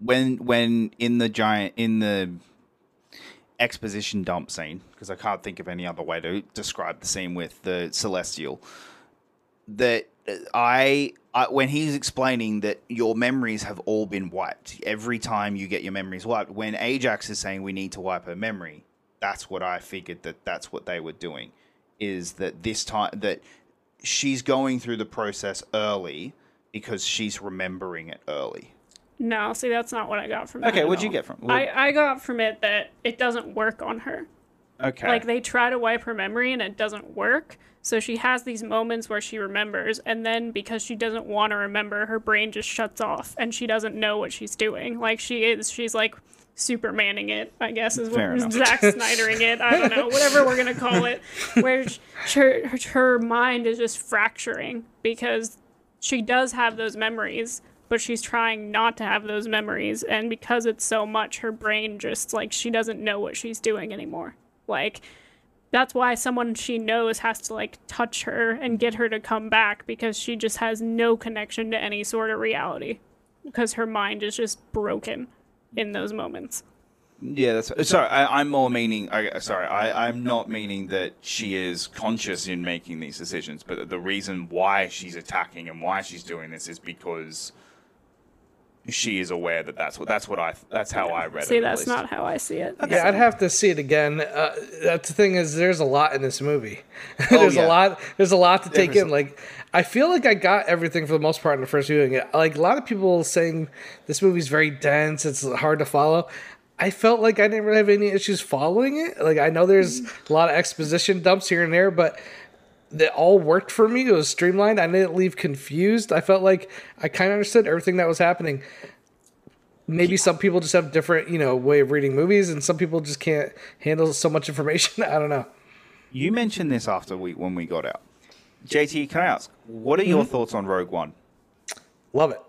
when in the exposition dump scene, because I can't think of any other way to describe the scene with the Celestial, that I when he's explaining that your memories have all been wiped, every time you get your memories wiped, when Ajax is saying we need to wipe her memory, that's what I figured that's what they were doing, is that this time that she's going through the process early because she's remembering it early. No, see, that's not what I got from it. Okay, what'd you get from it? I got from it that it doesn't work on her. Okay. Like, they try to wipe her memory, and it doesn't work. So she has these moments where she remembers, and then because she doesn't want to remember, her brain just shuts off, and she doesn't know what she's doing. Like, she's like Supermanning it, I guess, is what Zack Snydering it. I don't know, whatever we're going to call it, where her mind is just fracturing because she does have those memories, but she's trying not to have those memories, and because it's so much, her brain just, like, she doesn't know what she's doing anymore. Like, that's why someone she knows has to, like, touch her and get her to come back, because she just has no connection to any sort of reality, because her mind is just broken in those moments. Yeah, that's sorry. I'm not meaning that she is conscious in making these decisions, but the reason why she's attacking and why she's doing this is because she is aware that that's how I read it. See, that's not how I see it. Okay. Yeah, I'd have to see it again. That's the thing, is there's a lot in this movie. There's a lot to take in. Like, I feel like I got everything for the most part in the first viewing. Like, a lot of people saying this movie's very dense, it's hard to follow. I felt like I didn't really have any issues following it. Like, I know there's a lot of exposition dumps here and there, but it all worked for me. It was streamlined. I didn't leave confused. I felt like I kind of understood everything that was happening. Maybe some people just have different, you know, way of reading movies, and some people just can't handle so much information. I don't know. You mentioned this after when we got out. JT, can I ask, what are your thoughts on Rogue One? Love it.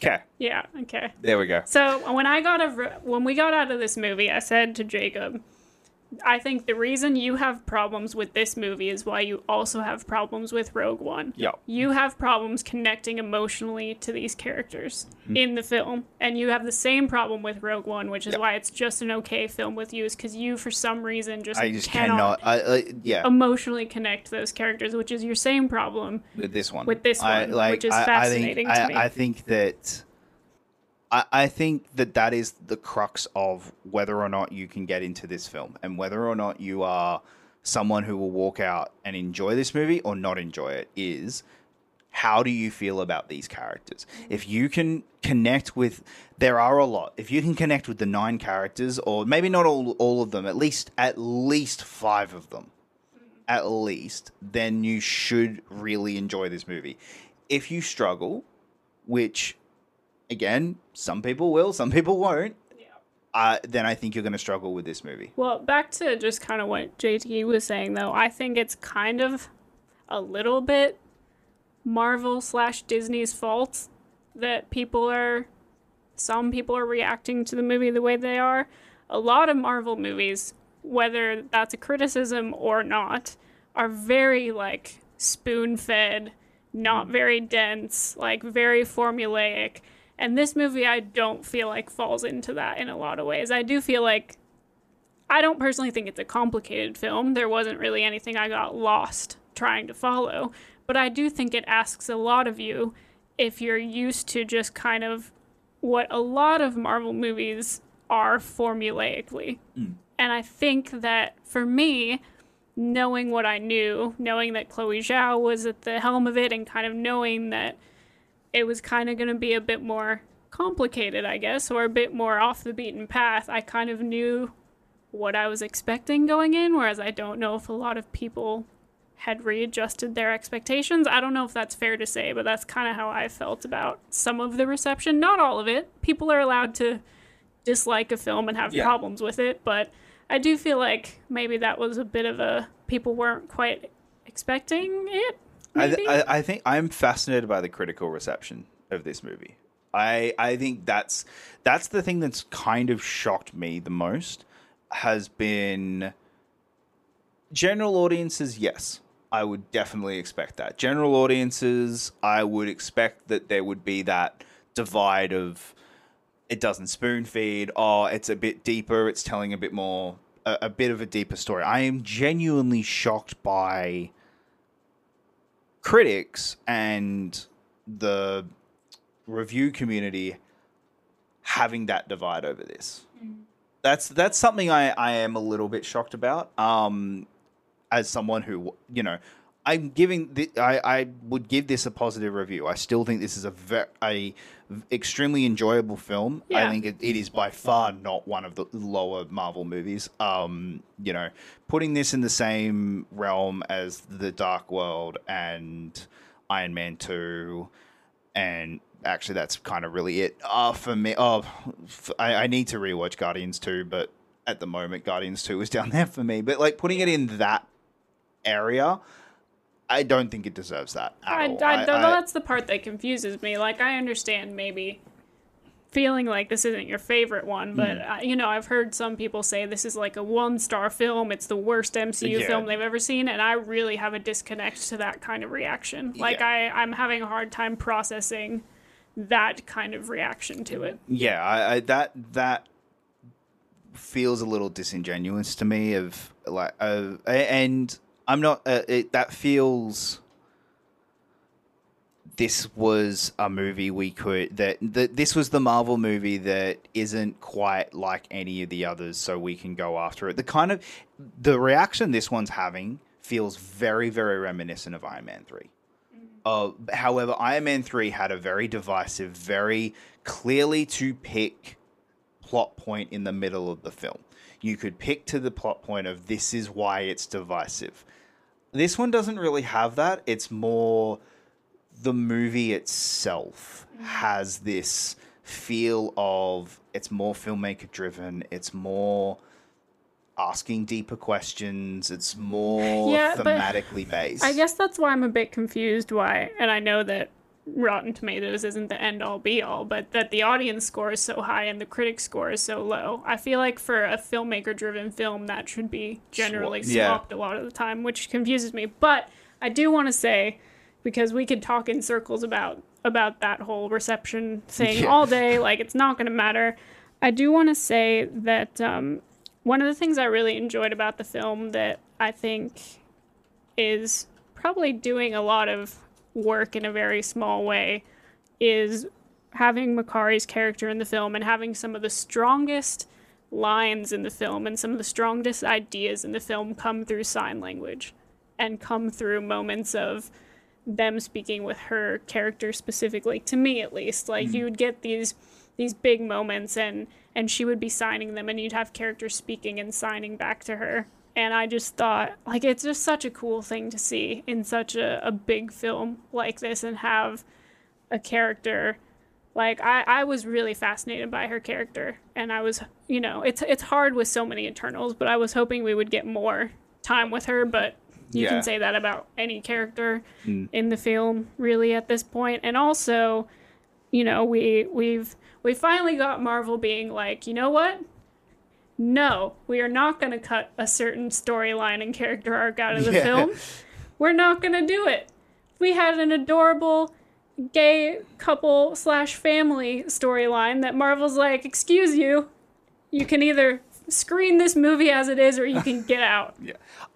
Okay. Yeah. Okay. There we go. So when we got out of this movie, I said to Jacob, I think the reason you have problems with this movie is why you also have problems with Rogue One. Yep. You have problems connecting emotionally to these characters in the film, and you have the same problem with Rogue One, which is why it's just an okay film with you, is because you, for some reason, just cannot emotionally connect those characters, which is your same problem with this one. Which is fascinating to me. I think that that is the crux of whether or not you can get into this film, and whether or not you are someone who will walk out and enjoy this movie or not enjoy it, is how do you feel about these characters? If you can connect with, there are a lot. If you can connect with the 9 characters, or maybe not all of them, at least 5 of them, then you should really enjoy this movie. If you struggle, which... again, some people will, some people won't, then I think you're going to struggle with this movie. Well, back to just kind of what JT was saying, though, I think it's kind of a little bit Marvel/Disney's fault that some people are reacting to the movie the way they are. A lot of Marvel movies, whether that's a criticism or not, are very, like, spoon-fed, not very dense, like, very formulaic. And this movie, I don't feel like falls into that in a lot of ways. I do feel like, I don't personally think it's a complicated film. There wasn't really anything I got lost trying to follow. But I do think it asks a lot of you if you're used to just kind of what a lot of Marvel movies are formulaically. And I think that for me, knowing what I knew, knowing that Chloe Zhao was at the helm of it, and kind of knowing that it was kind of going to be a bit more complicated, I guess, or a bit more off the beaten path, I kind of knew what I was expecting going in, whereas I don't know if a lot of people had readjusted their expectations. I don't know if that's fair to say, but that's kind of how I felt about some of the reception. Not all of it. People are allowed to dislike a film and have problems with it, but I do feel like maybe that was a bit of a... people weren't quite expecting it. I think I'm fascinated by the critical reception of this movie. I think that's the thing that's kind of shocked me the most, has been general audiences. Yes, I would definitely expect that. General audiences, I would expect that there would be that divide of it doesn't spoon feed. Oh, it's a bit deeper. It's telling a bit more, a bit of a deeper story. I am genuinely shocked by critics and the review community having that divide over this. That's something I am a little bit shocked about, as someone who, you know, I would give this a positive review. I still think this is a extremely enjoyable film. I think it is by far not one of the lower Marvel movies. You know, putting this in the same realm as The Dark World and Iron Man 2, and actually that's kind of really it. For me, I need to rewatch Guardians 2, but at the moment Guardians 2 is down there for me. But like putting it in that area, I don't think it deserves that at all. That's the part that confuses me. Like, I understand maybe feeling like this isn't your favorite one, but, you know, I've heard some people say this is like a 1-star film. It's the worst MCU film they've ever seen, and I really have a disconnect to that kind of reaction. Like, I'm having a hard time processing that kind of reaction to it. Yeah, that feels a little disingenuous to me of, like, and... I'm not, that feels, this was a movie we could, that this was the Marvel movie that isn't quite like any of the others, so we can go after it. The reaction this one's having feels very, very reminiscent of Iron Man 3. However, Iron Man 3 had a very divisive, very clearly to pick plot point in the middle of the film. You could pick to the plot point of this is why it's divisive. This one doesn't really have that. It's more the movie itself has this feel of it's more filmmaker driven. It's more asking deeper questions. It's more thematically based. I guess that's why I'm a bit confused why, and I know that Rotten Tomatoes isn't the end-all be-all, but that the audience score is so high and the critic score is so low. I feel like for a filmmaker-driven film, that should be generally swapped a lot of the time, which confuses me. But I do want to say, because we could talk in circles about that whole reception thing all day, like it's not going to matter. I do want to say that one of the things I really enjoyed about the film that I think is probably doing a lot of work in a very small way is having Makkari's character in the film and having some of the strongest lines in the film and some of the strongest ideas in the film come through sign language and come through moments of them speaking with her character specifically, to me at least. Like you would get these big moments and she would be signing them and you'd have characters speaking and signing back to her. And I just thought, like, it's just such a cool thing to see in such a big film like this and have a character. Like, I was really fascinated by her character. And I was, you know, it's hard with so many Eternals, but I was hoping we would get more time with her. But you can say that about any character in the film, really, at this point. And also, you know, we finally got Marvel being like, you know what? No, we are not going to cut a certain storyline and character arc out of the film. We're not going to do it. We had an adorable gay couple / family storyline that Marvel's like, excuse you. You can either screen this movie as it is or you can get out.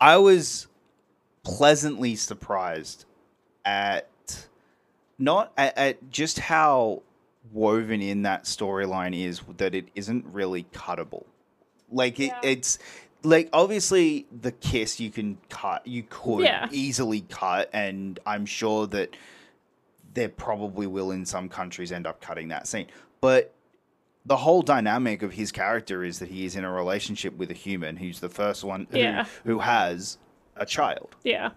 I was pleasantly surprised at just how woven in that storyline is, that it isn't really cuttable. Like, it's like, obviously the kiss you can cut, you could easily cut. And I'm sure that there probably will in some countries end up cutting that scene. But the whole dynamic of his character is that he is in a relationship with a human who's the first one who has a child.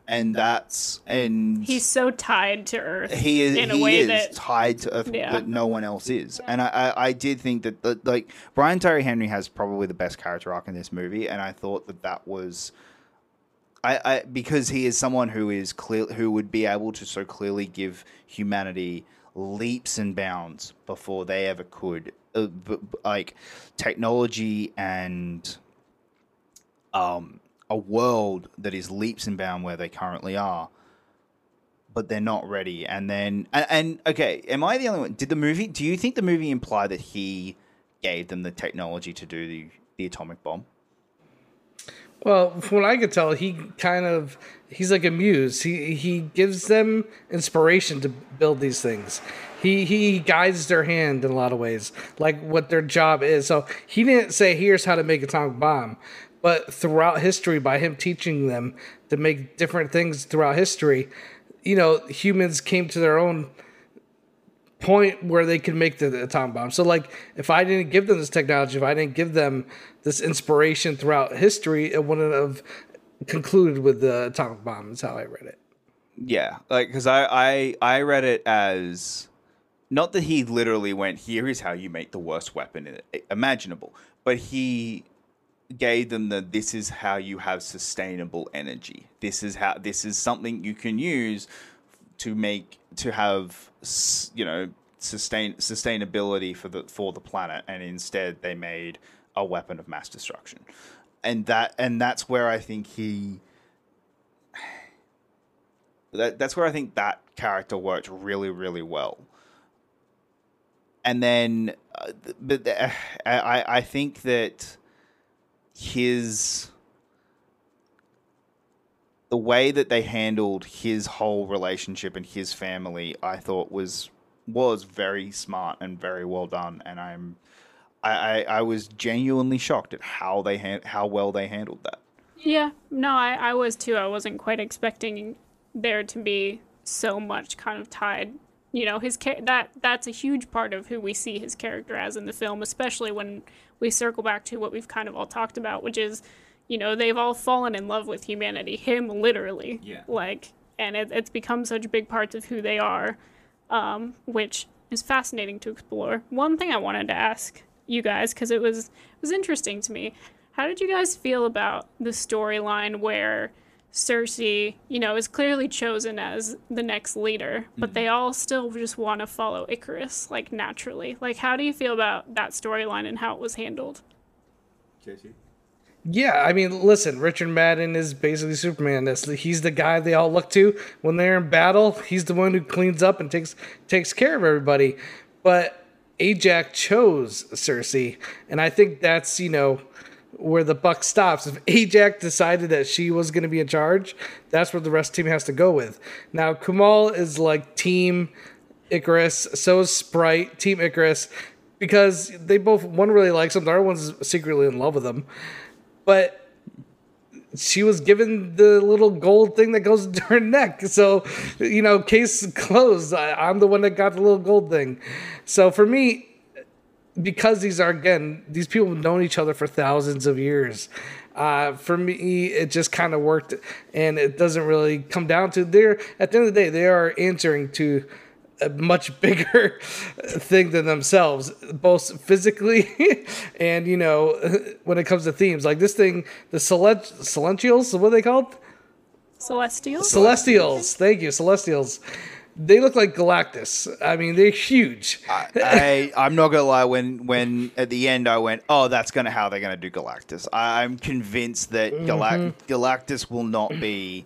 And that's, and he's so tied to Earth. He is, in a way that tied to Earth that no one else is. And I did think that like Brian Tyree Henry has probably the best character arc in this movie, and I thought that was I because he is someone who is clear, who would be able to so clearly give humanity leaps and bounds before they ever could, like technology and a world that is leaps and bounds where they currently are, but they're not ready. And then, and okay, am I the only one? Do you think the movie imply that he gave them the technology to do the atomic bomb? Well, from what I could tell, he's like a muse. He gives them inspiration to build these things. He guides their hand in a lot of ways, like what their job is. So he didn't say, here's how to make an atomic bomb. But throughout history, by him teaching them to make different things throughout history, you know, humans came to their own point where they could make the atomic bomb. So, like, if I didn't give them this technology, if I didn't give them this inspiration throughout history, it wouldn't have concluded with the atomic bomb. That's how I read it. Yeah, like, because I read it as not that he literally went, here is how you make the worst weapon imaginable, but he gave them that this is how you have sustainable energy. This is something you can use to have, you know, sustainability for the planet. And instead they made a weapon of mass destruction. And that's where I think that character worked really, really well. And then, I think that the way that they handled his whole relationship and his family, I thought was very smart and very well done. And I was genuinely shocked at how well they handled that. Yeah, no, I was too. I wasn't quite expecting there to be so much kind of tied You know, his that's a huge part of who we see his character as in the film, especially when we circle back to what we've kind of all talked about, which is, you know, they've all fallen in love with humanity, him literally. Yeah. Like, and it's become such big parts of who they are, which is fascinating to explore. One thing I wanted to ask you guys, because it was interesting to me, how did you guys feel about the storyline where Sersi, you know, is clearly chosen as the next leader, but they all still just want to follow Ikaris, like, naturally. Like, how do you feel about that storyline and how it was handled? JC? Yeah, I mean, listen, Richard Madden is basically Superman. He's the guy they all look to when they're in battle. He's the one who cleans up and takes care of everybody. But Ajax chose Sersi, and I think that's, you know, where the buck stops. If Ajax decided that she was going to be in charge, that's where the rest of the team has to go with. Now, Kumail is like Team Ikaris, so is Sprite, Team Ikaris, because they both, one really likes him, the other one's secretly in love with him. But she was given the little gold thing that goes to her neck. So, you know, case closed. I'm the one that got the little gold thing. So for me, because these are, again, these people have known each other for thousands of years. For me, it just kind of worked, and it doesn't really come down to there. At the end of the day, they are answering to a much bigger thing than themselves, both physically and, you know, when it comes to themes. Like this thing, the Celestials, what are they called? Celestials. Thank you, Celestials. They look like Galactus. I mean, they're huge. I'm not going to lie. When at the end I went, oh, that's going to how they're going to do Galactus. I'm convinced that Galactus will not be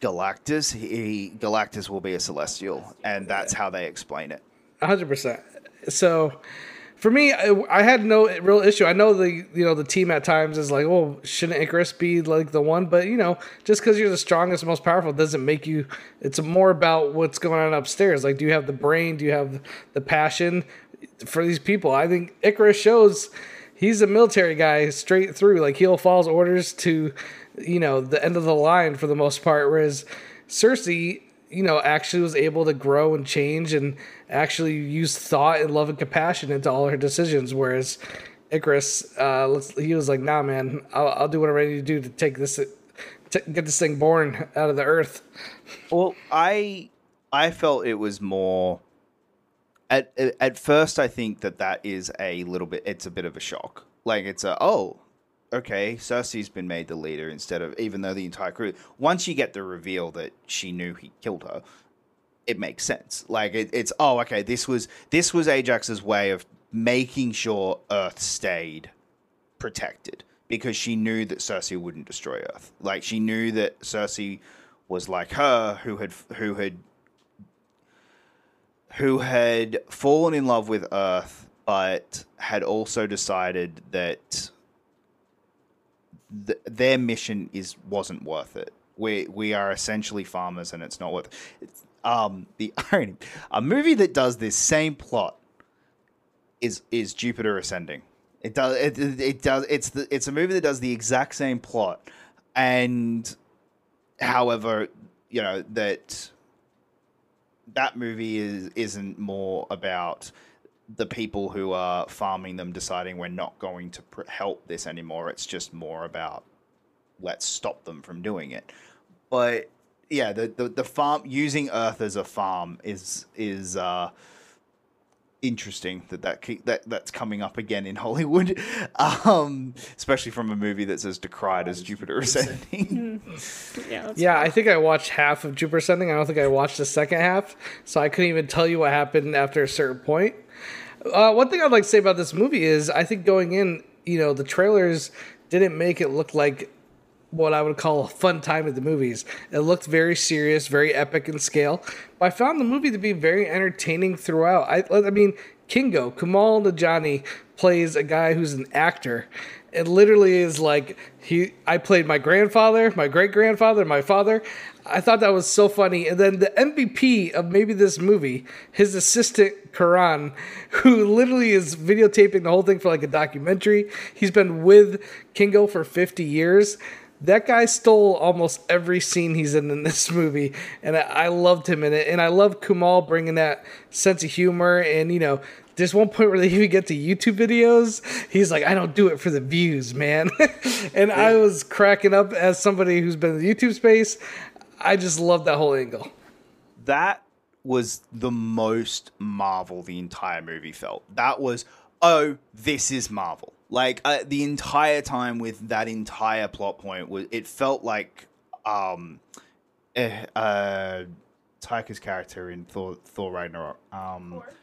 Galactus. Galactus will be a Celestial. And that's how they explain it. 100%. So for me, I had no real issue. I know the team at times is like, oh, shouldn't Ikaris be like the one? But, you know, just because you're the strongest, most powerful doesn't make you – it's more about what's going on upstairs. Like, do you have the brain? Do you have the passion for these people? I think Ikaris shows he's a military guy straight through. Like, he'll follow orders to, you know, the end of the line for the most part, whereas Sersi – you know, actually was able to grow and change and actually use thought and love and compassion into all her decisions. Whereas Ikaris, he was like, nah, man, I'll do whatever I need to do to take this, to get this thing born out of the earth. Well, I felt it was more at first. I think that is a little bit, it's a bit of a shock. Like it's okay, Cersei's been made the leader instead of, even though the entire crew, once you get the reveal that she knew he killed her, it makes sense. Like it's okay, this was Ajax's way of making sure Earth stayed protected, because she knew that Sersi wouldn't destroy Earth. Like she knew that Sersi was like her, who had fallen in love with Earth, but had also decided that their mission wasn't worth it. We are essentially farmers, and it's not worth it. The irony, a movie that does this same plot is Jupiter Ascending. It's a movie that does the exact same plot, and however, you know, that movie isn't more about the people who are farming them deciding we're not going to help this anymore. It's just more about let's stop them from doing it. But yeah, the farm, using Earth as a farm is interesting that's coming up again in Hollywood, especially from a movie that's as decried as Jupiter Ascending. Yeah, I think I watched half of Jupiter Ascending. I don't think I watched the second half, so I couldn't even tell you what happened after a certain point. One thing I'd like to say about this movie is I think going in, you know, the trailers didn't make it look like what I would call a fun time at the movies. It looked very serious, very epic in scale. But I found the movie to be very entertaining throughout. I mean, Kumail Nanjiani plays a guy who's an actor. It literally is like, I played my grandfather, my great-grandfather, my father. I thought that was so funny. And then the MVP of maybe this movie, his assistant, Karan, who literally is videotaping the whole thing for like a documentary. He's been with Kingo for 50 years. That guy stole almost every scene he's in this movie, and I loved him in it. And I love Kumail bringing that sense of humor. And, you know, there's one point where they even get to YouTube videos. He's like, I don't do it for the views, man. And yeah. I was cracking up as somebody who's been in the YouTube space. I just love that whole angle. That was the most Marvel the entire movie felt. That was, oh, this is Marvel. Like, the entire time with that entire plot point, it felt like Taika's character in Thor Ragnarok.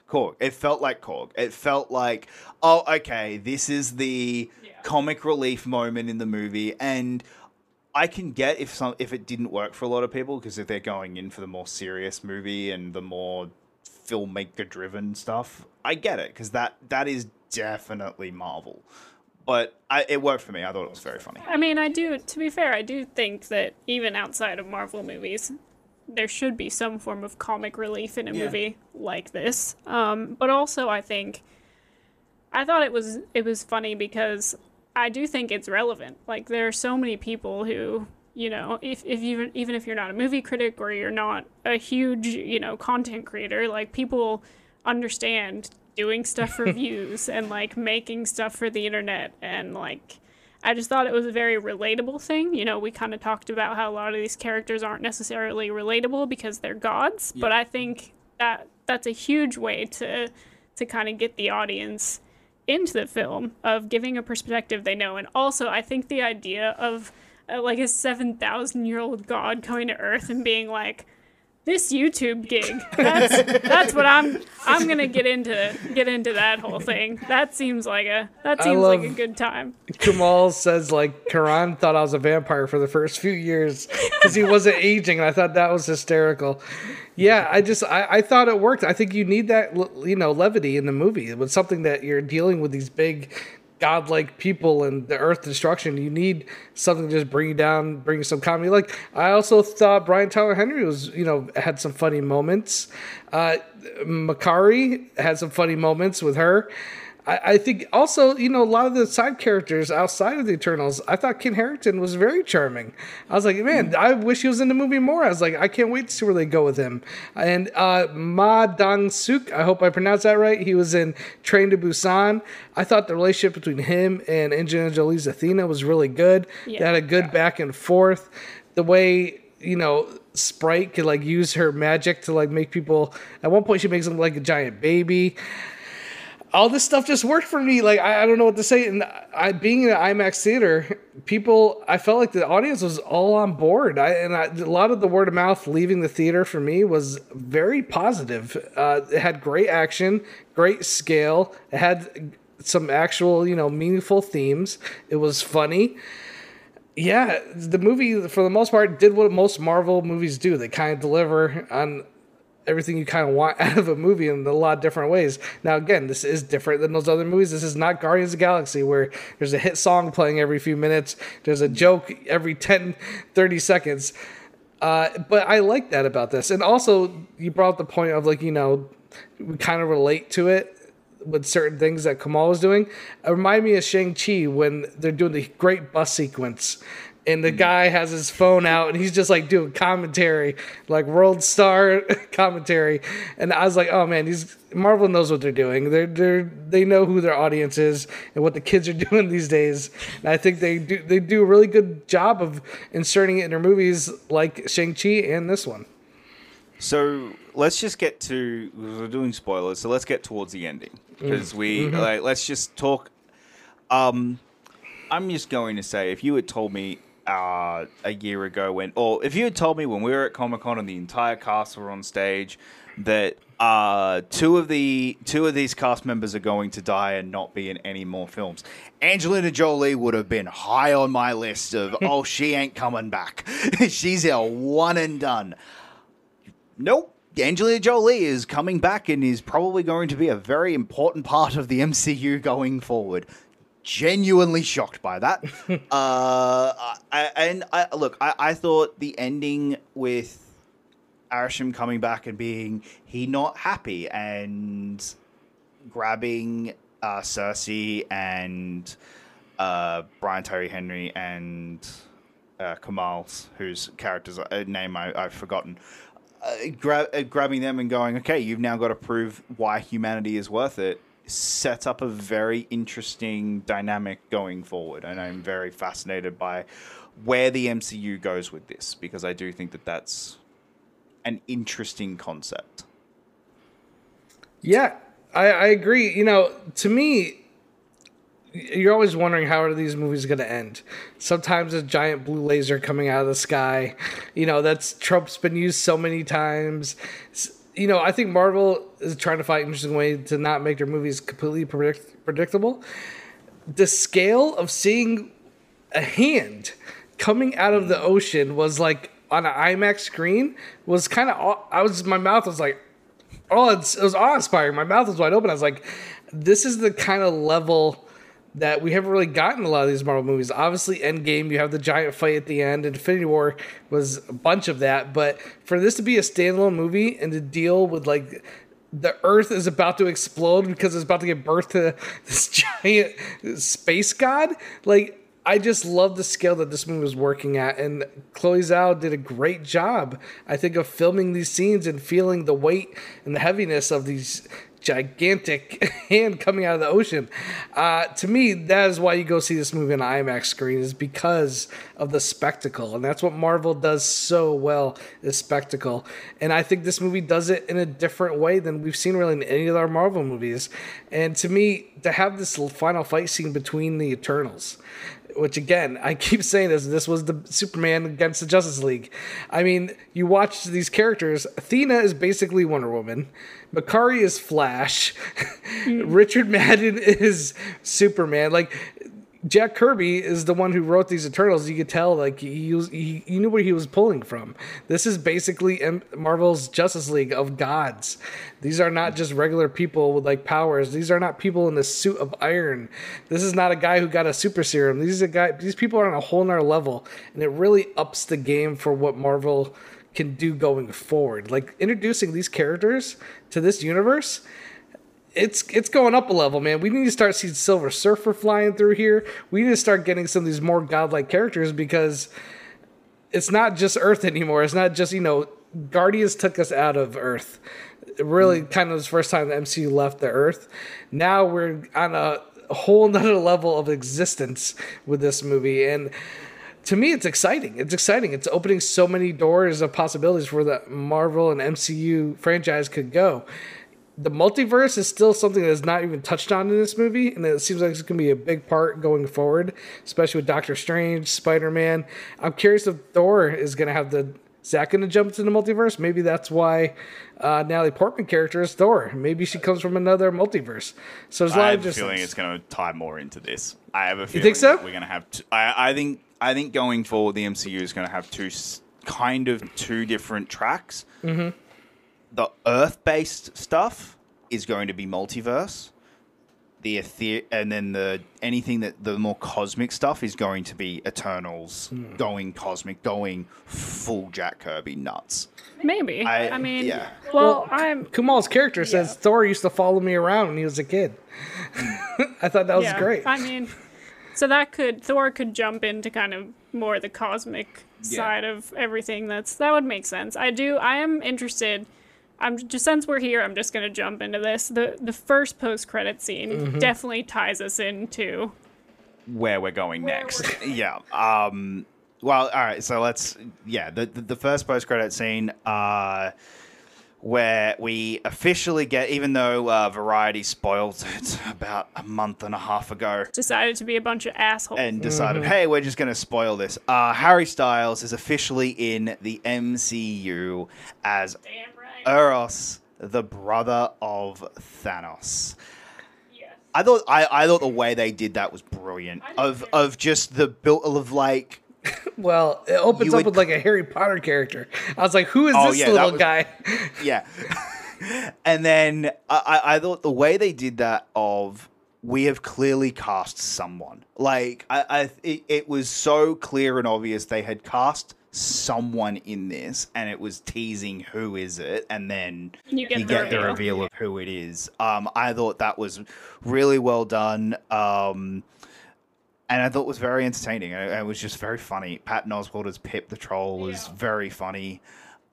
Korg. It felt like Korg. It felt like, oh, okay, this is the comic relief moment in the movie. And I can get if it didn't work for a lot of people, because if they're going in for the more serious movie and the more filmmaker-driven stuff, I get it, because that is definitely Marvel, but it worked for me. I thought it was very funny. I mean, to be fair, I do think that even outside of Marvel movies, there should be some form of comic relief in a movie like this. But also, I thought it was funny because I do think it's relevant. Like, there are so many people who, you know, even if you're not a movie critic or you're not a huge, you know, content creator, like, people understand doing stuff for views and, like, making stuff for the internet. And, like, I just thought it was a very relatable thing. You know, we kind of talked about how a lot of these characters aren't necessarily relatable because they're gods. Yeah. But I think that's a huge way to kind of get the audience into the film, of giving a perspective they know. And also, I think the idea of, like, a 7,000-year-old god coming to Earth and being like, this YouTube gig, that's what I'm gonna get into that whole thing. That seems like a good time. Kumail says, like, Karan thought I was a vampire for the first few years because he wasn't aging, and I thought that was hysterical. Yeah, I thought it worked. I think you need that, you know, levity in the movie. It was something that you're dealing with these big godlike people and the Earth destruction. You need something to just bring you down, bring some comedy. Like, I also thought Brian Tyree Henry was, you know, had some funny moments. Makkari had some funny moments with her. I think also, you know, a lot of the side characters outside of the Eternals, I thought Ken Harrington was very charming. I was like, man, I wish he was in the movie more. I was like, I can't wait to see where they go with him. And Ma Dong-suk, I hope I pronounced that right. He was in Train to Busan. I thought the relationship between him and Angelina Jolie's Athena was really good. Yeah. They had a good back and forth. The way, you know, Sprite could, like, use her magic to, like, make people. At one point, she makes them like a giant baby. All this stuff just worked for me. Like, I don't know what to say. And being in an IMAX theater, I felt like the audience was all on board. A lot of the word of mouth leaving the theater for me was very positive. It had great action, great scale. It had some actual, you know, meaningful themes. It was funny. Yeah, the movie, for the most part, did what most Marvel movies do. They kind of deliver on everything you kind of want out of a movie in a lot of different ways. Now, again, this is different than those other movies. This is not Guardians of the Galaxy, where there's a hit song playing every few minutes. There's a joke every 10, 30 seconds. But I like that about this. And also, you brought up the point of, like, you know, we kind of relate to it with certain things that Kumail was doing. It reminded me of Shang-Chi when they're doing the great bus sequence. And the guy has his phone out, and he's just, like, doing commentary, like world star commentary. And I was like, oh, man, Marvel knows what they're doing. They know who their audience is and what the kids are doing these days. And I think they do a really good job of inserting it in their movies, like Shang-Chi and this one. So let's just get to – we're doing spoilers, so let's get towards the ending. Because let's just talk I'm just going to say, if you had told me a year ago if you had told me when we were at Comic-Con and the entire cast were on stage that two of these cast members are going to die and not be in any more films, Angelina Jolie would have been high on my list of she ain't coming back. She's our one and done. Nope. Angelina Jolie is coming back and is probably going to be a very important part of the MCU going forward. Genuinely shocked by that. I thought the ending with Arishem coming back and being he not happy and grabbing Sersi and Brian Tyree Henry and Kumail's, whose character's name I've forgotten, grabbing them and going, okay, you've now got to prove why humanity is worth it, set up a very interesting dynamic going forward. And I'm very fascinated by where the MCU goes with this, because I do think that that's an interesting concept. Yeah, I agree. You know, to me, you're always wondering how are these movies going to end. Sometimes a giant blue laser coming out of the sky. You know, that's trope's been used so many times. You know, I think Marvel is trying to find an interesting way to not make their movies completely predictable. The scale of seeing a hand coming out of the ocean was like on an IMAX screen was kind of, my mouth was like, oh, it was awe-inspiring. My mouth was wide open. I was like, this is the kind of level that we haven't really gotten a lot of these Marvel movies. Obviously, Endgame, you have the giant fight at the end. Infinity War was a bunch of that. But for this to be a standalone movie and to deal with, like, the Earth is about to explode because it's about to give birth to this giant space god, like, I just love the scale that this movie was working at. And Chloe Zhao did a great job, I think, of filming these scenes and feeling the weight and the heaviness of these gigantic hand coming out of the ocean. To me, that is why you go see this movie on an IMAX screen, is because of the spectacle. And that's what Marvel does so well, is spectacle. And I think this movie does it in a different way than we've seen really in any of our Marvel movies. And to me, to have this final fight scene between the Eternals, which, again, I keep saying this was the Superman against the Justice League. I mean, you watch these characters. Athena is basically Wonder Woman. Makkari is Flash. Richard Madden is Superman. Like, Jack Kirby is the one who wrote these Eternals. You could tell, like, he knew where he was pulling from. This is basically Marvel's Justice League of gods. These are not just regular people with, like, powers. These are not people in a suit of iron. This is not a guy who got a super serum. These people are on a whole nother level, and it really ups the game for what Marvel can do going forward. Like, introducing these characters to this universe, it's going up a level, man. We need to start seeing Silver Surfer flying through here. We need to start getting some of these more godlike characters, because it's not just Earth anymore. It's not just, you know, Guardians took us out of Earth. It really kind of was the first time the MCU left the Earth. Now we're on a whole nother level of existence with this movie. And to me, it's exciting. It's exciting. It's opening so many doors of possibilities for the Marvel and MCU franchise could go. The multiverse is still something that is not even touched on in this movie, and it seems like it's going to be a big part going forward, especially with Doctor Strange, Spider-Man. I'm curious if Thor is going to have jump into the multiverse. Maybe that's why Natalie Portman character is Thor. Maybe she comes from another multiverse. So there's a lot I have a feeling it's going to tie more into this. I have a feeling. You think so? We're going to have. I think going forward, the MCU is going to have two different tracks. Mm-hmm. The Earth-based stuff is going to be multiverse. And then anything that the more cosmic stuff is going to be Eternals, going cosmic, going full Jack Kirby nuts. Maybe. Yeah. Well, Kumail's character says Thor used to follow me around when he was a kid. I thought that was great. I mean, so Thor could jump into kind of more the cosmic side of everything. That would make sense. I am interested. Since we're here, I'm just going to jump into this. The first post-credit scene definitely ties us into where we're going next. Well, all right. So let's, the first post-credit scene, where we officially get, even though Variety spoiled it about a month and a half ago. Decided to be a bunch of assholes. And decided, hey, we're just going to spoil this. Harry Styles is officially in the MCU as... Damn. Eros, the brother of Thanos. Yes. I thought the way they did that was brilliant. Of just the built of like. Well, it opens up with like a Harry Potter character. I was like, who is this little guy? Yeah. And then I thought the way they did that of, we have clearly cast someone. Like it was so clear and obvious they had cast someone in this, and it was teasing who is it, and then you get the reveal of who it is. I thought that was really well done. and I thought was very entertaining. It was just very funny. Patton Oswalt as Pip the Troll was very funny.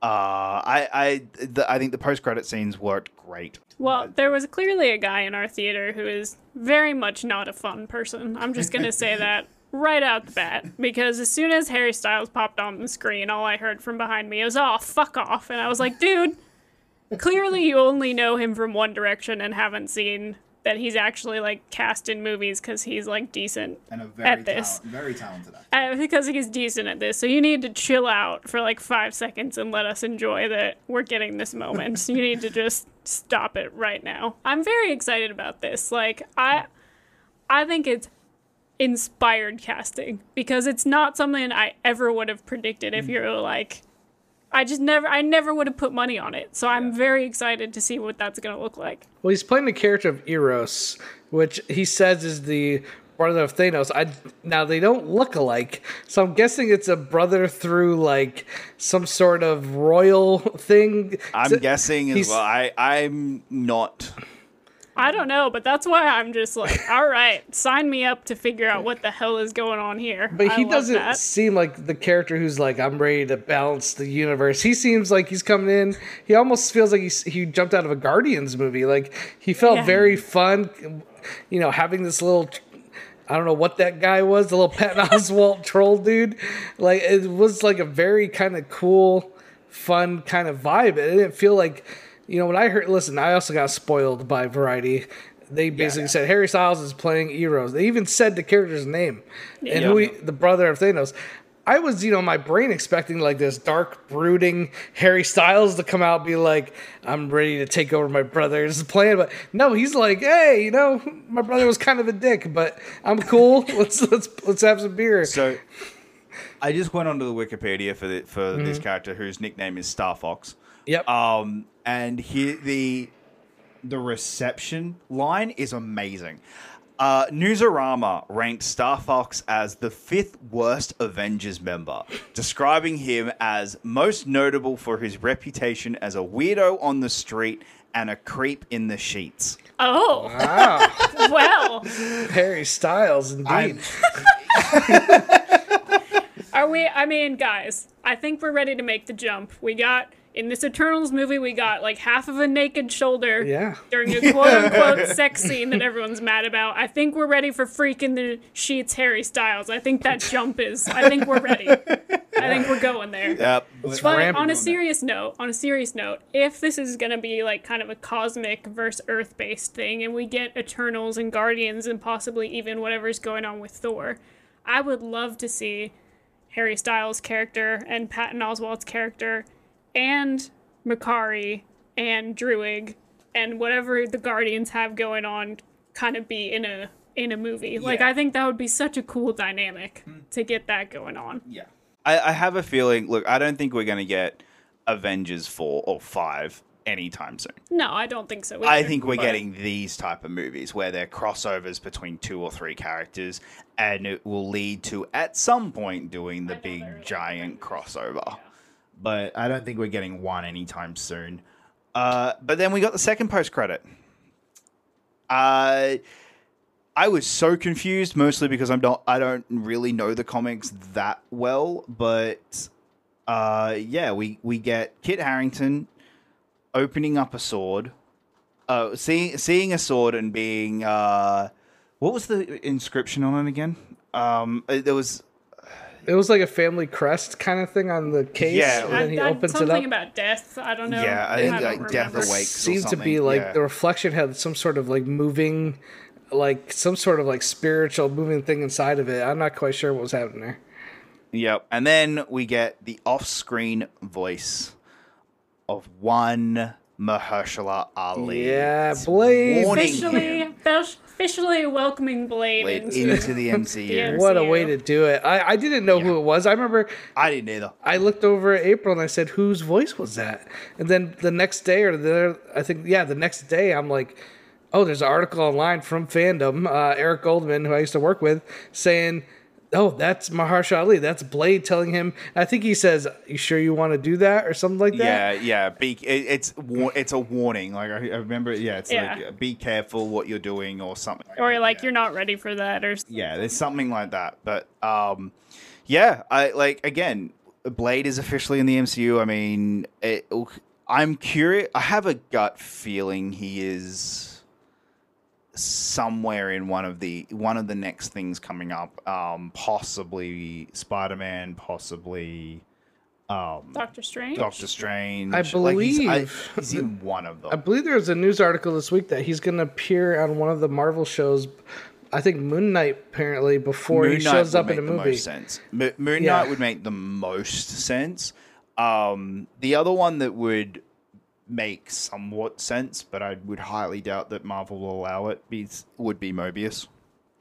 I think the post-credit scenes worked great. Well, there was clearly a guy in our theater who is very much not a fun person. I'm just going to say that right out the bat, because as soon as Harry Styles popped on the screen, all I heard from behind me was, "Oh, fuck off." And I was like, dude, clearly you only know him from One Direction and haven't seen that he's actually, like, cast in movies because he's, like, decent and very talented actor. Because he's decent at this. So you need to chill out for, like, 5 seconds and let us enjoy that we're getting this moment. So you need to just stop it right now. I'm very excited about this. Like, I think it's inspired casting because it's not something I ever would have predicted if you were, like... I never would have put money on it. So I'm very excited to see what that's going to look like. Well, he's playing the character of Eros, which he says is the brother of Thanos. Now, they don't look alike, so I'm guessing it's a brother through, like, some sort of royal thing. I'm guessing as well. I'm not... I don't know, but that's why I'm just like, all right, sign me up to figure out what the hell is going on here. But he doesn't seem like the character who's like, I'm ready to balance the universe. He seems like he's coming in. He almost feels like he jumped out of a Guardians movie. Like, he felt very fun, you know, having this little, I don't know what that guy was, the little Patton Oswalt troll dude. Like, it was like a very kind of cool, fun kind of vibe. It didn't feel like... You know, when I heard, listen, I also got spoiled by Variety. They basically said Harry Styles is playing Eros. They even said the character's name and who the brother of Thanos. I was, you know, my brain expecting like this dark, brooding Harry Styles to come out and be like, I'm ready to take over my brother's plan. But no, he's like, hey, you know, my brother was kind of a dick, but I'm cool. Let's have some beer. So I just went onto the Wikipedia for this character whose nickname is Star Fox. Yep. And he, the reception line is amazing. Newsarama ranked Star Fox as the 5th worst Avengers member, describing him as most notable for his reputation as a weirdo on the street and a creep in the sheets. Oh. Wow. Well. Harry Styles, indeed. Are we, I mean, guys, I think we're ready to make the jump. We got... In this Eternals movie, we got like half of a naked shoulder during a quote-unquote sex scene that everyone's mad about. I think we're ready for Freak in the Sheets Harry Styles. I think that jump is... I think we're ready. I think we're going there. Yep. But on a serious note, if this is going to be like kind of a cosmic versus Earth-based thing and we get Eternals and Guardians and possibly even whatever's going on with Thor, I would love to see Harry Styles' character and Patton Oswalt's character... and Makkari and Druig and whatever the Guardians have going on kind of be in a movie. Yeah. Like, I think that would be such a cool dynamic to get that going on. Yeah. I have a feeling, look, I don't think we're going to get Avengers 4 or 5 anytime soon. No, I don't think so either. I think we're getting these type of movies where they're crossovers between 2 or 3 characters, and it will lead to, at some point, doing the big giant crossover. Yeah. But I don't think we're getting one anytime soon. But then we got the second post-credit. I was so confused, mostly because I don't really know the comics that well. But we get Kit Harington opening up a sword, seeing a sword and being what was the inscription on it again? There was. It was like a family crest kind of thing on the case. Yeah, and then he opens it up. Something about death. I don't know. Yeah, I think like death awakes. Seems to be like the reflection had some sort of like moving, like some sort of like spiritual moving thing inside of it. I'm not quite sure what was happening there. Yep, and then we get the off-screen voice of one Mahershala Ali. Yeah, Blade. Officially welcoming Blade into the MCU. What a way to do it. I didn't know who it was. I remember... I didn't either. I looked over at April and I said, whose voice was that? And then the next day I'm like, oh, there's an article online from fandom, Eric Goldman, who I used to work with, saying... oh, that's Mahershala Ali. That's Blade telling him. I think he says, "You sure you want to do that?" or something like that. Yeah, yeah. It's a warning. Like I remember, like be careful what you're doing or something. Or like you're not ready for that or something. Yeah, there's something like that. But I like again, Blade is officially in the MCU. I mean, I'm curious. I have a gut feeling he is somewhere in one of the next things coming up, possibly Spider-Man, possibly Doctor Strange. I believe he's in one of them. I believe there was a news article this week that he's going to appear on one of the Marvel shows. I think Moon Knight apparently before Moon he shows up in a movie. Moon Knight would make the most sense. The other one that would make somewhat sense, but I would highly doubt that Marvel will allow it, would be Mobius.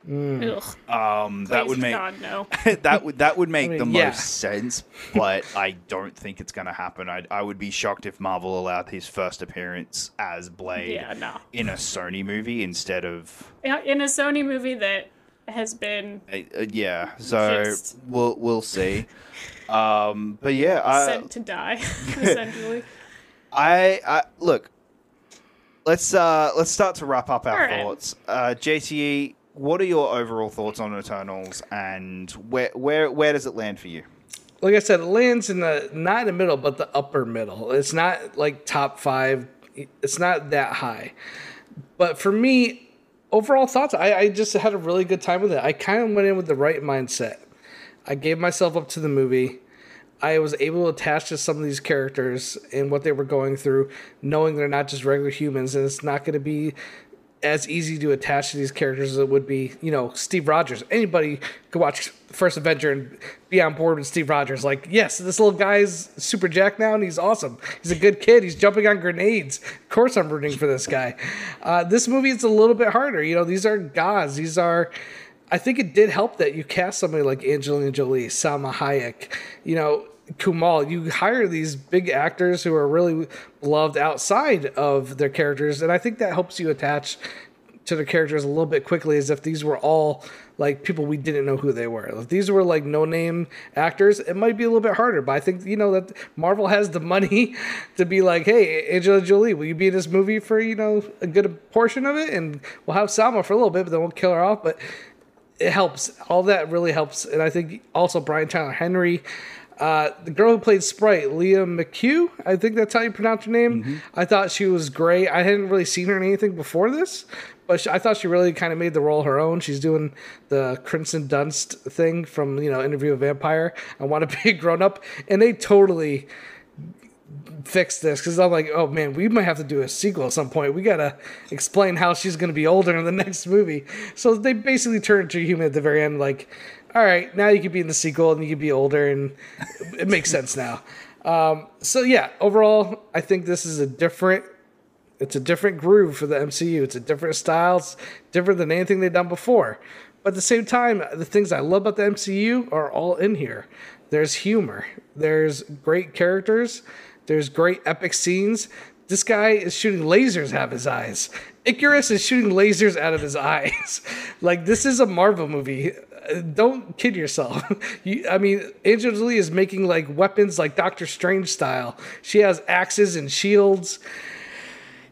That would make God, no. that would make most sense, but I don't think it's going to happen. I would be shocked if Marvel allowed his first appearance as Blade in a Sony movie instead of in a Sony movie that has been we'll see. But yeah, sent to die essentially. I look. Let's start to wrap up our thoughts. JTE, what are your overall thoughts on Eternals, and where does it land for you? Like I said, it lands in the not in the middle, but the upper middle. It's not like top five. It's not that high. But for me, overall thoughts, I just had a really good time with it. I kind of went in with the right mindset. I gave myself up to the movie. I was able to attach to some of these characters and what they were going through, knowing they're not just regular humans, and it's not going to be as easy to attach to these characters as it would be, Steve Rogers. Anybody could watch The First Avenger and be on board with Steve Rogers. Like, yes, this little guy's super jacked now, and he's awesome. He's a good kid. He's jumping on grenades. Of course I'm rooting for this guy. This movie is a little bit harder. These are gods. I think it did help that you cast somebody like Angelina Jolie, Salma Hayek, Kumail. You hire these big actors who are really loved outside of their characters, and I think that helps you attach to the characters a little bit quickly, as if these were all like people we didn't know who they were. If these were like no-name actors, it might be a little bit harder, but I think, that Marvel has the money to be like, hey, Angelina Jolie, will you be in this movie for, a good portion of it? And we'll have Salma for a little bit, but then we'll kill her off, but it helps. All that really helps. And I think also Brian Tyree Henry, the girl who played Sprite, Leah McHugh, I think that's how you pronounce her name. Mm-hmm. I thought she was great. I hadn't really seen her in anything before this, but I thought she really kind of made the role her own. She's doing the Kristen Dunst thing from, Interview with a Vampire. I want to be a grown up. And they totally fix this, because I'm like, oh man, we might have to do a sequel at some point. We gotta explain how she's gonna be older in the next movie. So they basically turn into a human at the very end, like, all right, now you could be in the sequel and you could be older, and it makes sense now. Overall, I think this is a different groove for the MCU. It's a different style. It's different than anything they've done before. But at the same time, the things I love about the MCU are all in here. There's humor. There's great characters. There's great epic scenes. This guy is shooting lasers out of his eyes. Ikaris is shooting lasers out of his eyes. Like, this is a Marvel movie. Don't kid yourself. Angelina Jolie is making like weapons like Doctor Strange style. She has axes and shields.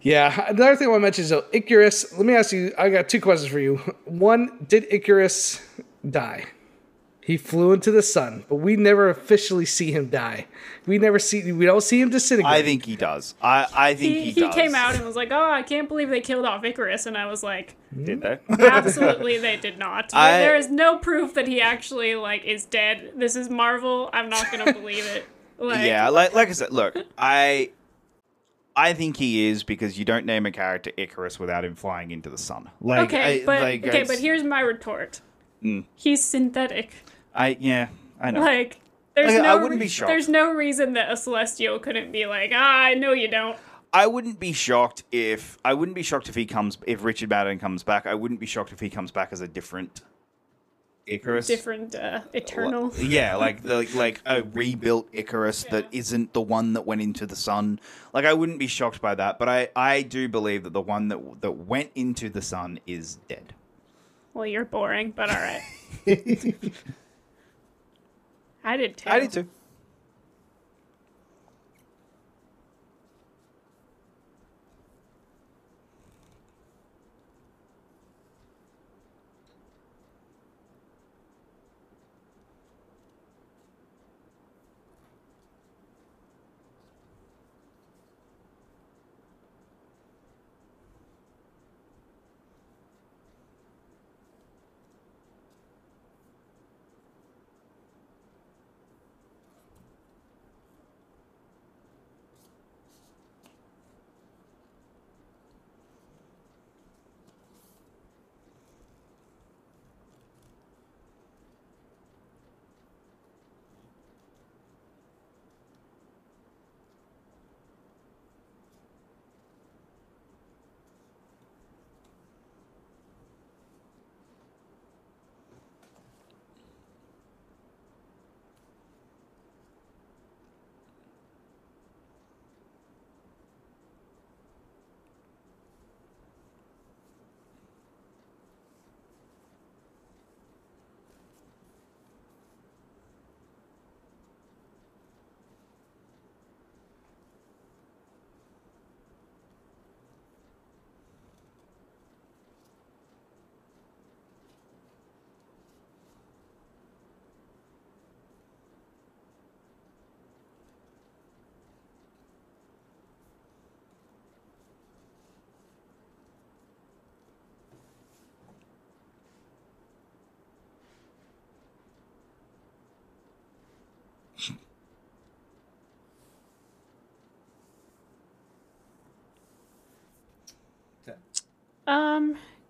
Yeah. Another thing I want to mention is Ikaris. Let me ask you, I got two questions for you. One, did Ikaris die? He flew into the sun, but we never officially see him die. We don't see him disintegrate. I think he does. I think he does. He came out and was like, "Oh, I can't believe they killed off Ikaris," and I was like, "Did they?" Absolutely, they did not. There is no proof that he actually is dead. This is Marvel. I'm not gonna believe it. Like I said, look, I think he is, because you don't name a character Ikaris without him flying into the sun. But here's my retort. He's synthetic. I know. I wouldn't be shocked. There's no reason that a Celestial couldn't be like, I know you don't. I wouldn't be shocked if Richard Madden comes back. I wouldn't be shocked if he comes back as a different Ikaris, different Eternal. Like a rebuilt Ikaris that isn't the one that went into the sun. Like, I wouldn't be shocked by that, but I do believe that the one that went into the sun is dead. Well, you're boring, but all right. I did too. I did too.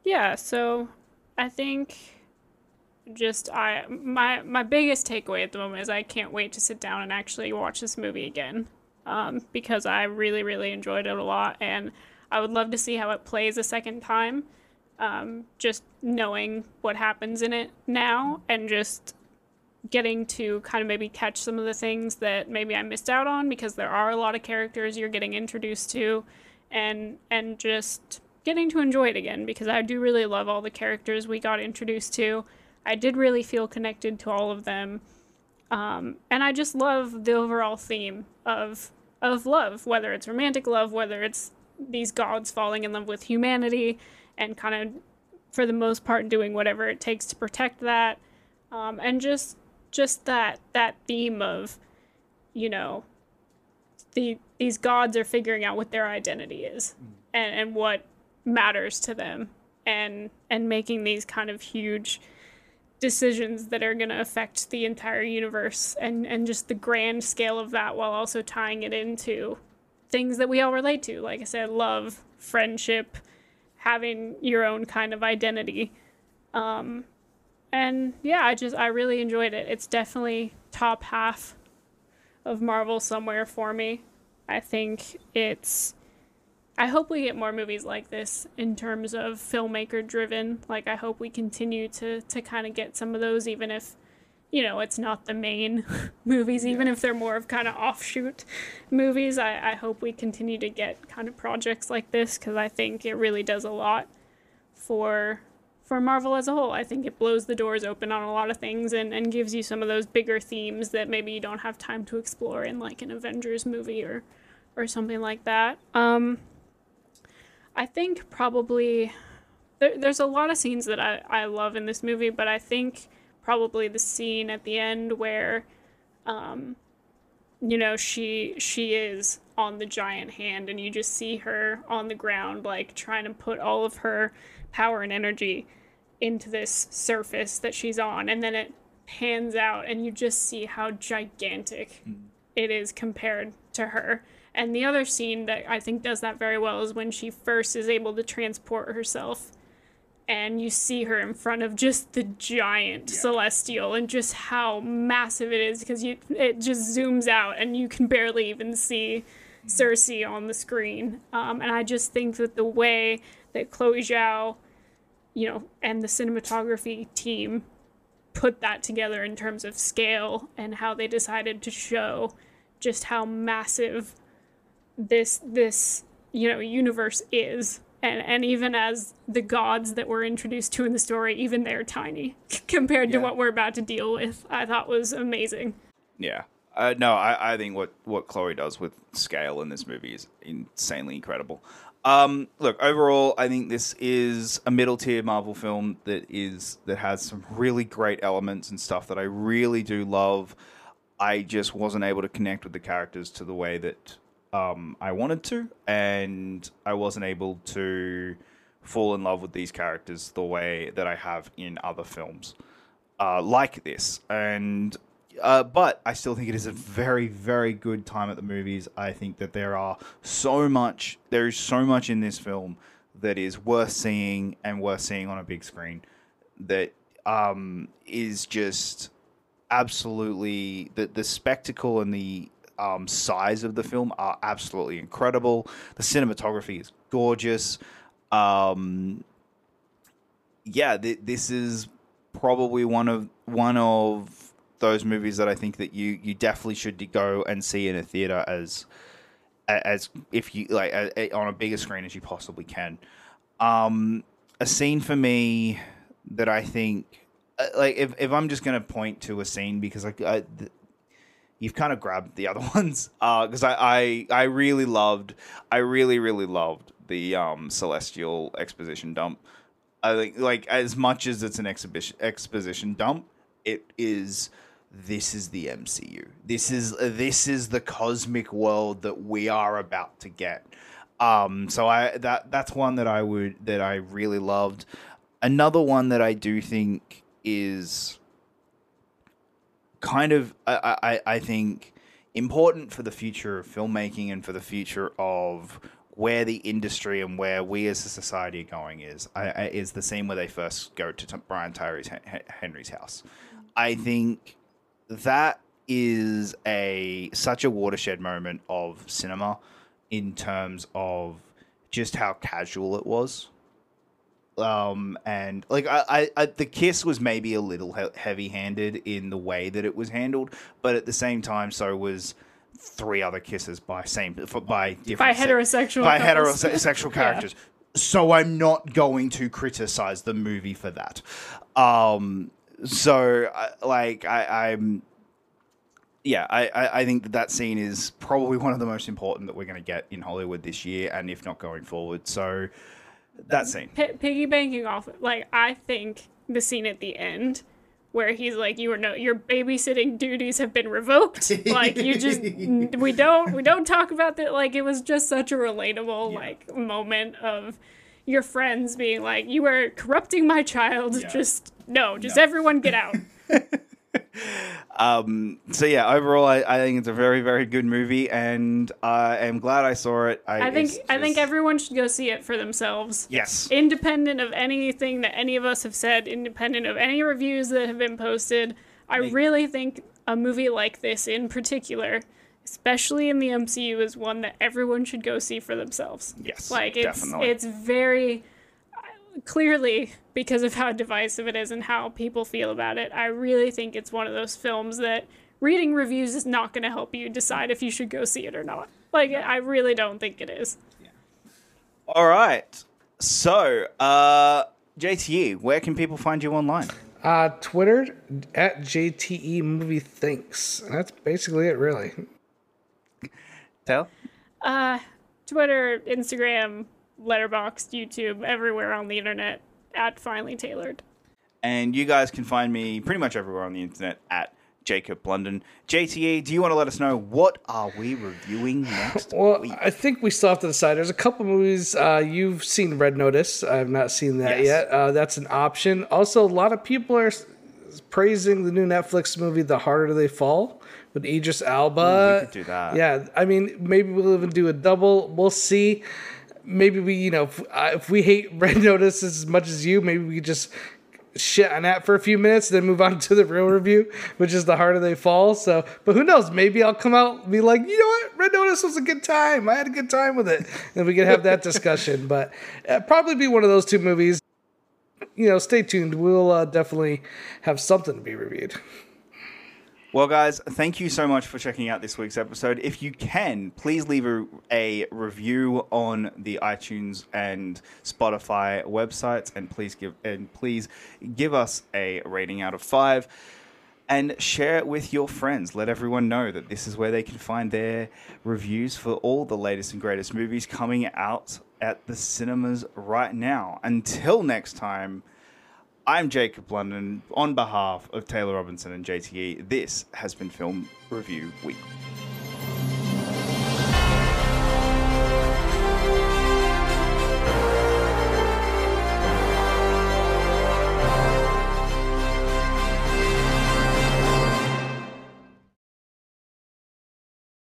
Yeah, so I think just my biggest takeaway at the moment is I can't wait to sit down and actually watch this movie again, because I really, really enjoyed it a lot, and I would love to see how it plays a second time, just knowing what happens in it now and just getting to kind of maybe catch some of the things that maybe I missed out on, because there are a lot of characters you're getting introduced to, and just getting to enjoy it again, because I do really love all the characters we got introduced to. I did really feel connected to all of them, and I just love the overall theme of love, whether it's romantic love, whether it's these gods falling in love with humanity and kind of for the most part doing whatever it takes to protect that, and just that theme of, you know, these gods are figuring out what their identity is and what matters to them, and making these kind of huge decisions that are going to affect the entire universe, and just the grand scale of that, while also tying it into things that we all relate to, like I said, love, friendship, having your own kind of identity, and yeah, I really enjoyed it. It's definitely top half of Marvel somewhere for me. I think I hope we get more movies like this in terms of filmmaker-driven. Like, I hope we continue to kind of get some of those, even if, you know, it's not the main movies, even if they're more of kind of offshoot movies. I hope we continue to get kind of projects like this, because I think it really does a lot for Marvel as a whole. I think it blows the doors open on a lot of things and gives you some of those bigger themes that maybe you don't have time to explore in, like, an Avengers movie or something like that. I think probably there's a lot of scenes that I love in this movie, but I think probably the scene at the end where, you know, she is on the giant hand and you just see her on the ground, like, trying to put all of her power and energy into this surface that she's on. And then it pans out and you just see how gigantic it is compared to her. And the other scene that I think does that very well is when she first is able to transport herself and you see her in front of just the giant celestial and just how massive it is, because it just zooms out and you can barely even see Sersi on the screen. And I just think that the way that Chloe Zhao, you know, and the cinematography team put that together in terms of scale and how they decided to show just how massive this you know, universe is, and even as the gods that we're introduced to in the story, even they're tiny compared to what we're about to deal with, I thought was amazing. Yeah. No, I think what Chloe does with scale in this movie is insanely incredible. Look, overall, I think this is a middle-tier Marvel film that has some really great elements and stuff that I really do love. I just wasn't able to connect with the characters to the way that I wanted to, and I wasn't able to fall in love with these characters the way that I have in other films like this. And but I still think it is a very, very good time at the movies. I think that there is so much in this film that is worth seeing and worth seeing on a big screen that is just absolutely the spectacle and the size of the film are absolutely incredible. The cinematography is gorgeous. This is probably one of those movies that I think that you definitely should go and see in a theater as if you like on a bigger screen as you possibly can. A scene for me that I think like if I'm just going to point to a scene because you've kind of grabbed the other ones because I really loved the Celestial exposition dump. I think like as much as it's an exposition dump, this is the MCU. This is the cosmic world that we are about to get. So that's one that I really loved. Another one that I do think is kind of I think important for the future of filmmaking and for the future of where the industry and where we as a society are going is the scene where they first go to Brian Tyree Henry's house. I think that is such a watershed moment of cinema in terms of just how casual it was. And like I the kiss was maybe a little heavy-handed in the way that it was handled, but at the same time, so was three other kisses by heterosexual characters. Yeah. So I'm not going to criticize the movie for that. I think that scene is probably one of the most important that we're going to get in Hollywood this year, and if not going forward. So that scene. Piggybanking off, like I think the scene at the end where he's like, your babysitting duties have been revoked. Like you just, we don't talk about that. Like it was just such a relatable moment of your friends being like, you are corrupting my child. Yeah. Everyone get out. Overall, I think it's a very, very good movie, and I am glad I saw it. I think everyone should go see it for themselves. Yes. Independent of anything that any of us have said, independent of any reviews that have been posted, I really think a movie like this in particular, especially in the MCU, is one that everyone should go see for themselves. Yes, like it's very clearly, because of how divisive it is and how people feel about it, I really think it's one of those films that reading reviews is not going to help you decide if you should go see it or not. Like, no. I really don't think it is. Yeah. All right. So, JTE, where can people find you online? Twitter at JTE Movie Thinks. That's basically it, really. Tell? Twitter, Instagram, Letterboxd, YouTube, everywhere on the internet at Finally Tailored. And you guys can find me pretty much everywhere on the internet at Jacob Blunden. JTE, do you want to let us know what are we reviewing next week? I think we still have to decide. There's a couple movies. You've seen Red Notice. I've not seen that yet. That's an option. Also, a lot of people are praising the new Netflix movie, The Harder They Fall, with Idris Elba. We could do that. Yeah, I mean, maybe we'll even do a double. We'll see. Maybe we, if we hate Red Notice as much as you, maybe we just shit on that for a few minutes, then move on to the real review, which is The Harder They Fall. So, but who knows? Maybe I'll come out and be like, you know what? Red Notice was a good time. I had a good time with it. And we can have that discussion. But probably be one of those two movies. Stay tuned. We'll definitely have something to be reviewed. Well, guys, thank you so much for checking out this week's episode. If you can, please leave a review on the iTunes and Spotify websites, and please give us a rating out of 5. and share it with your friends. Let everyone know that this is where they can find their reviews for all the latest and greatest movies coming out at the cinemas right now. Until next time, I'm Jacob London. On behalf of Taylor Robinson and JTE, this has been Film Review Week.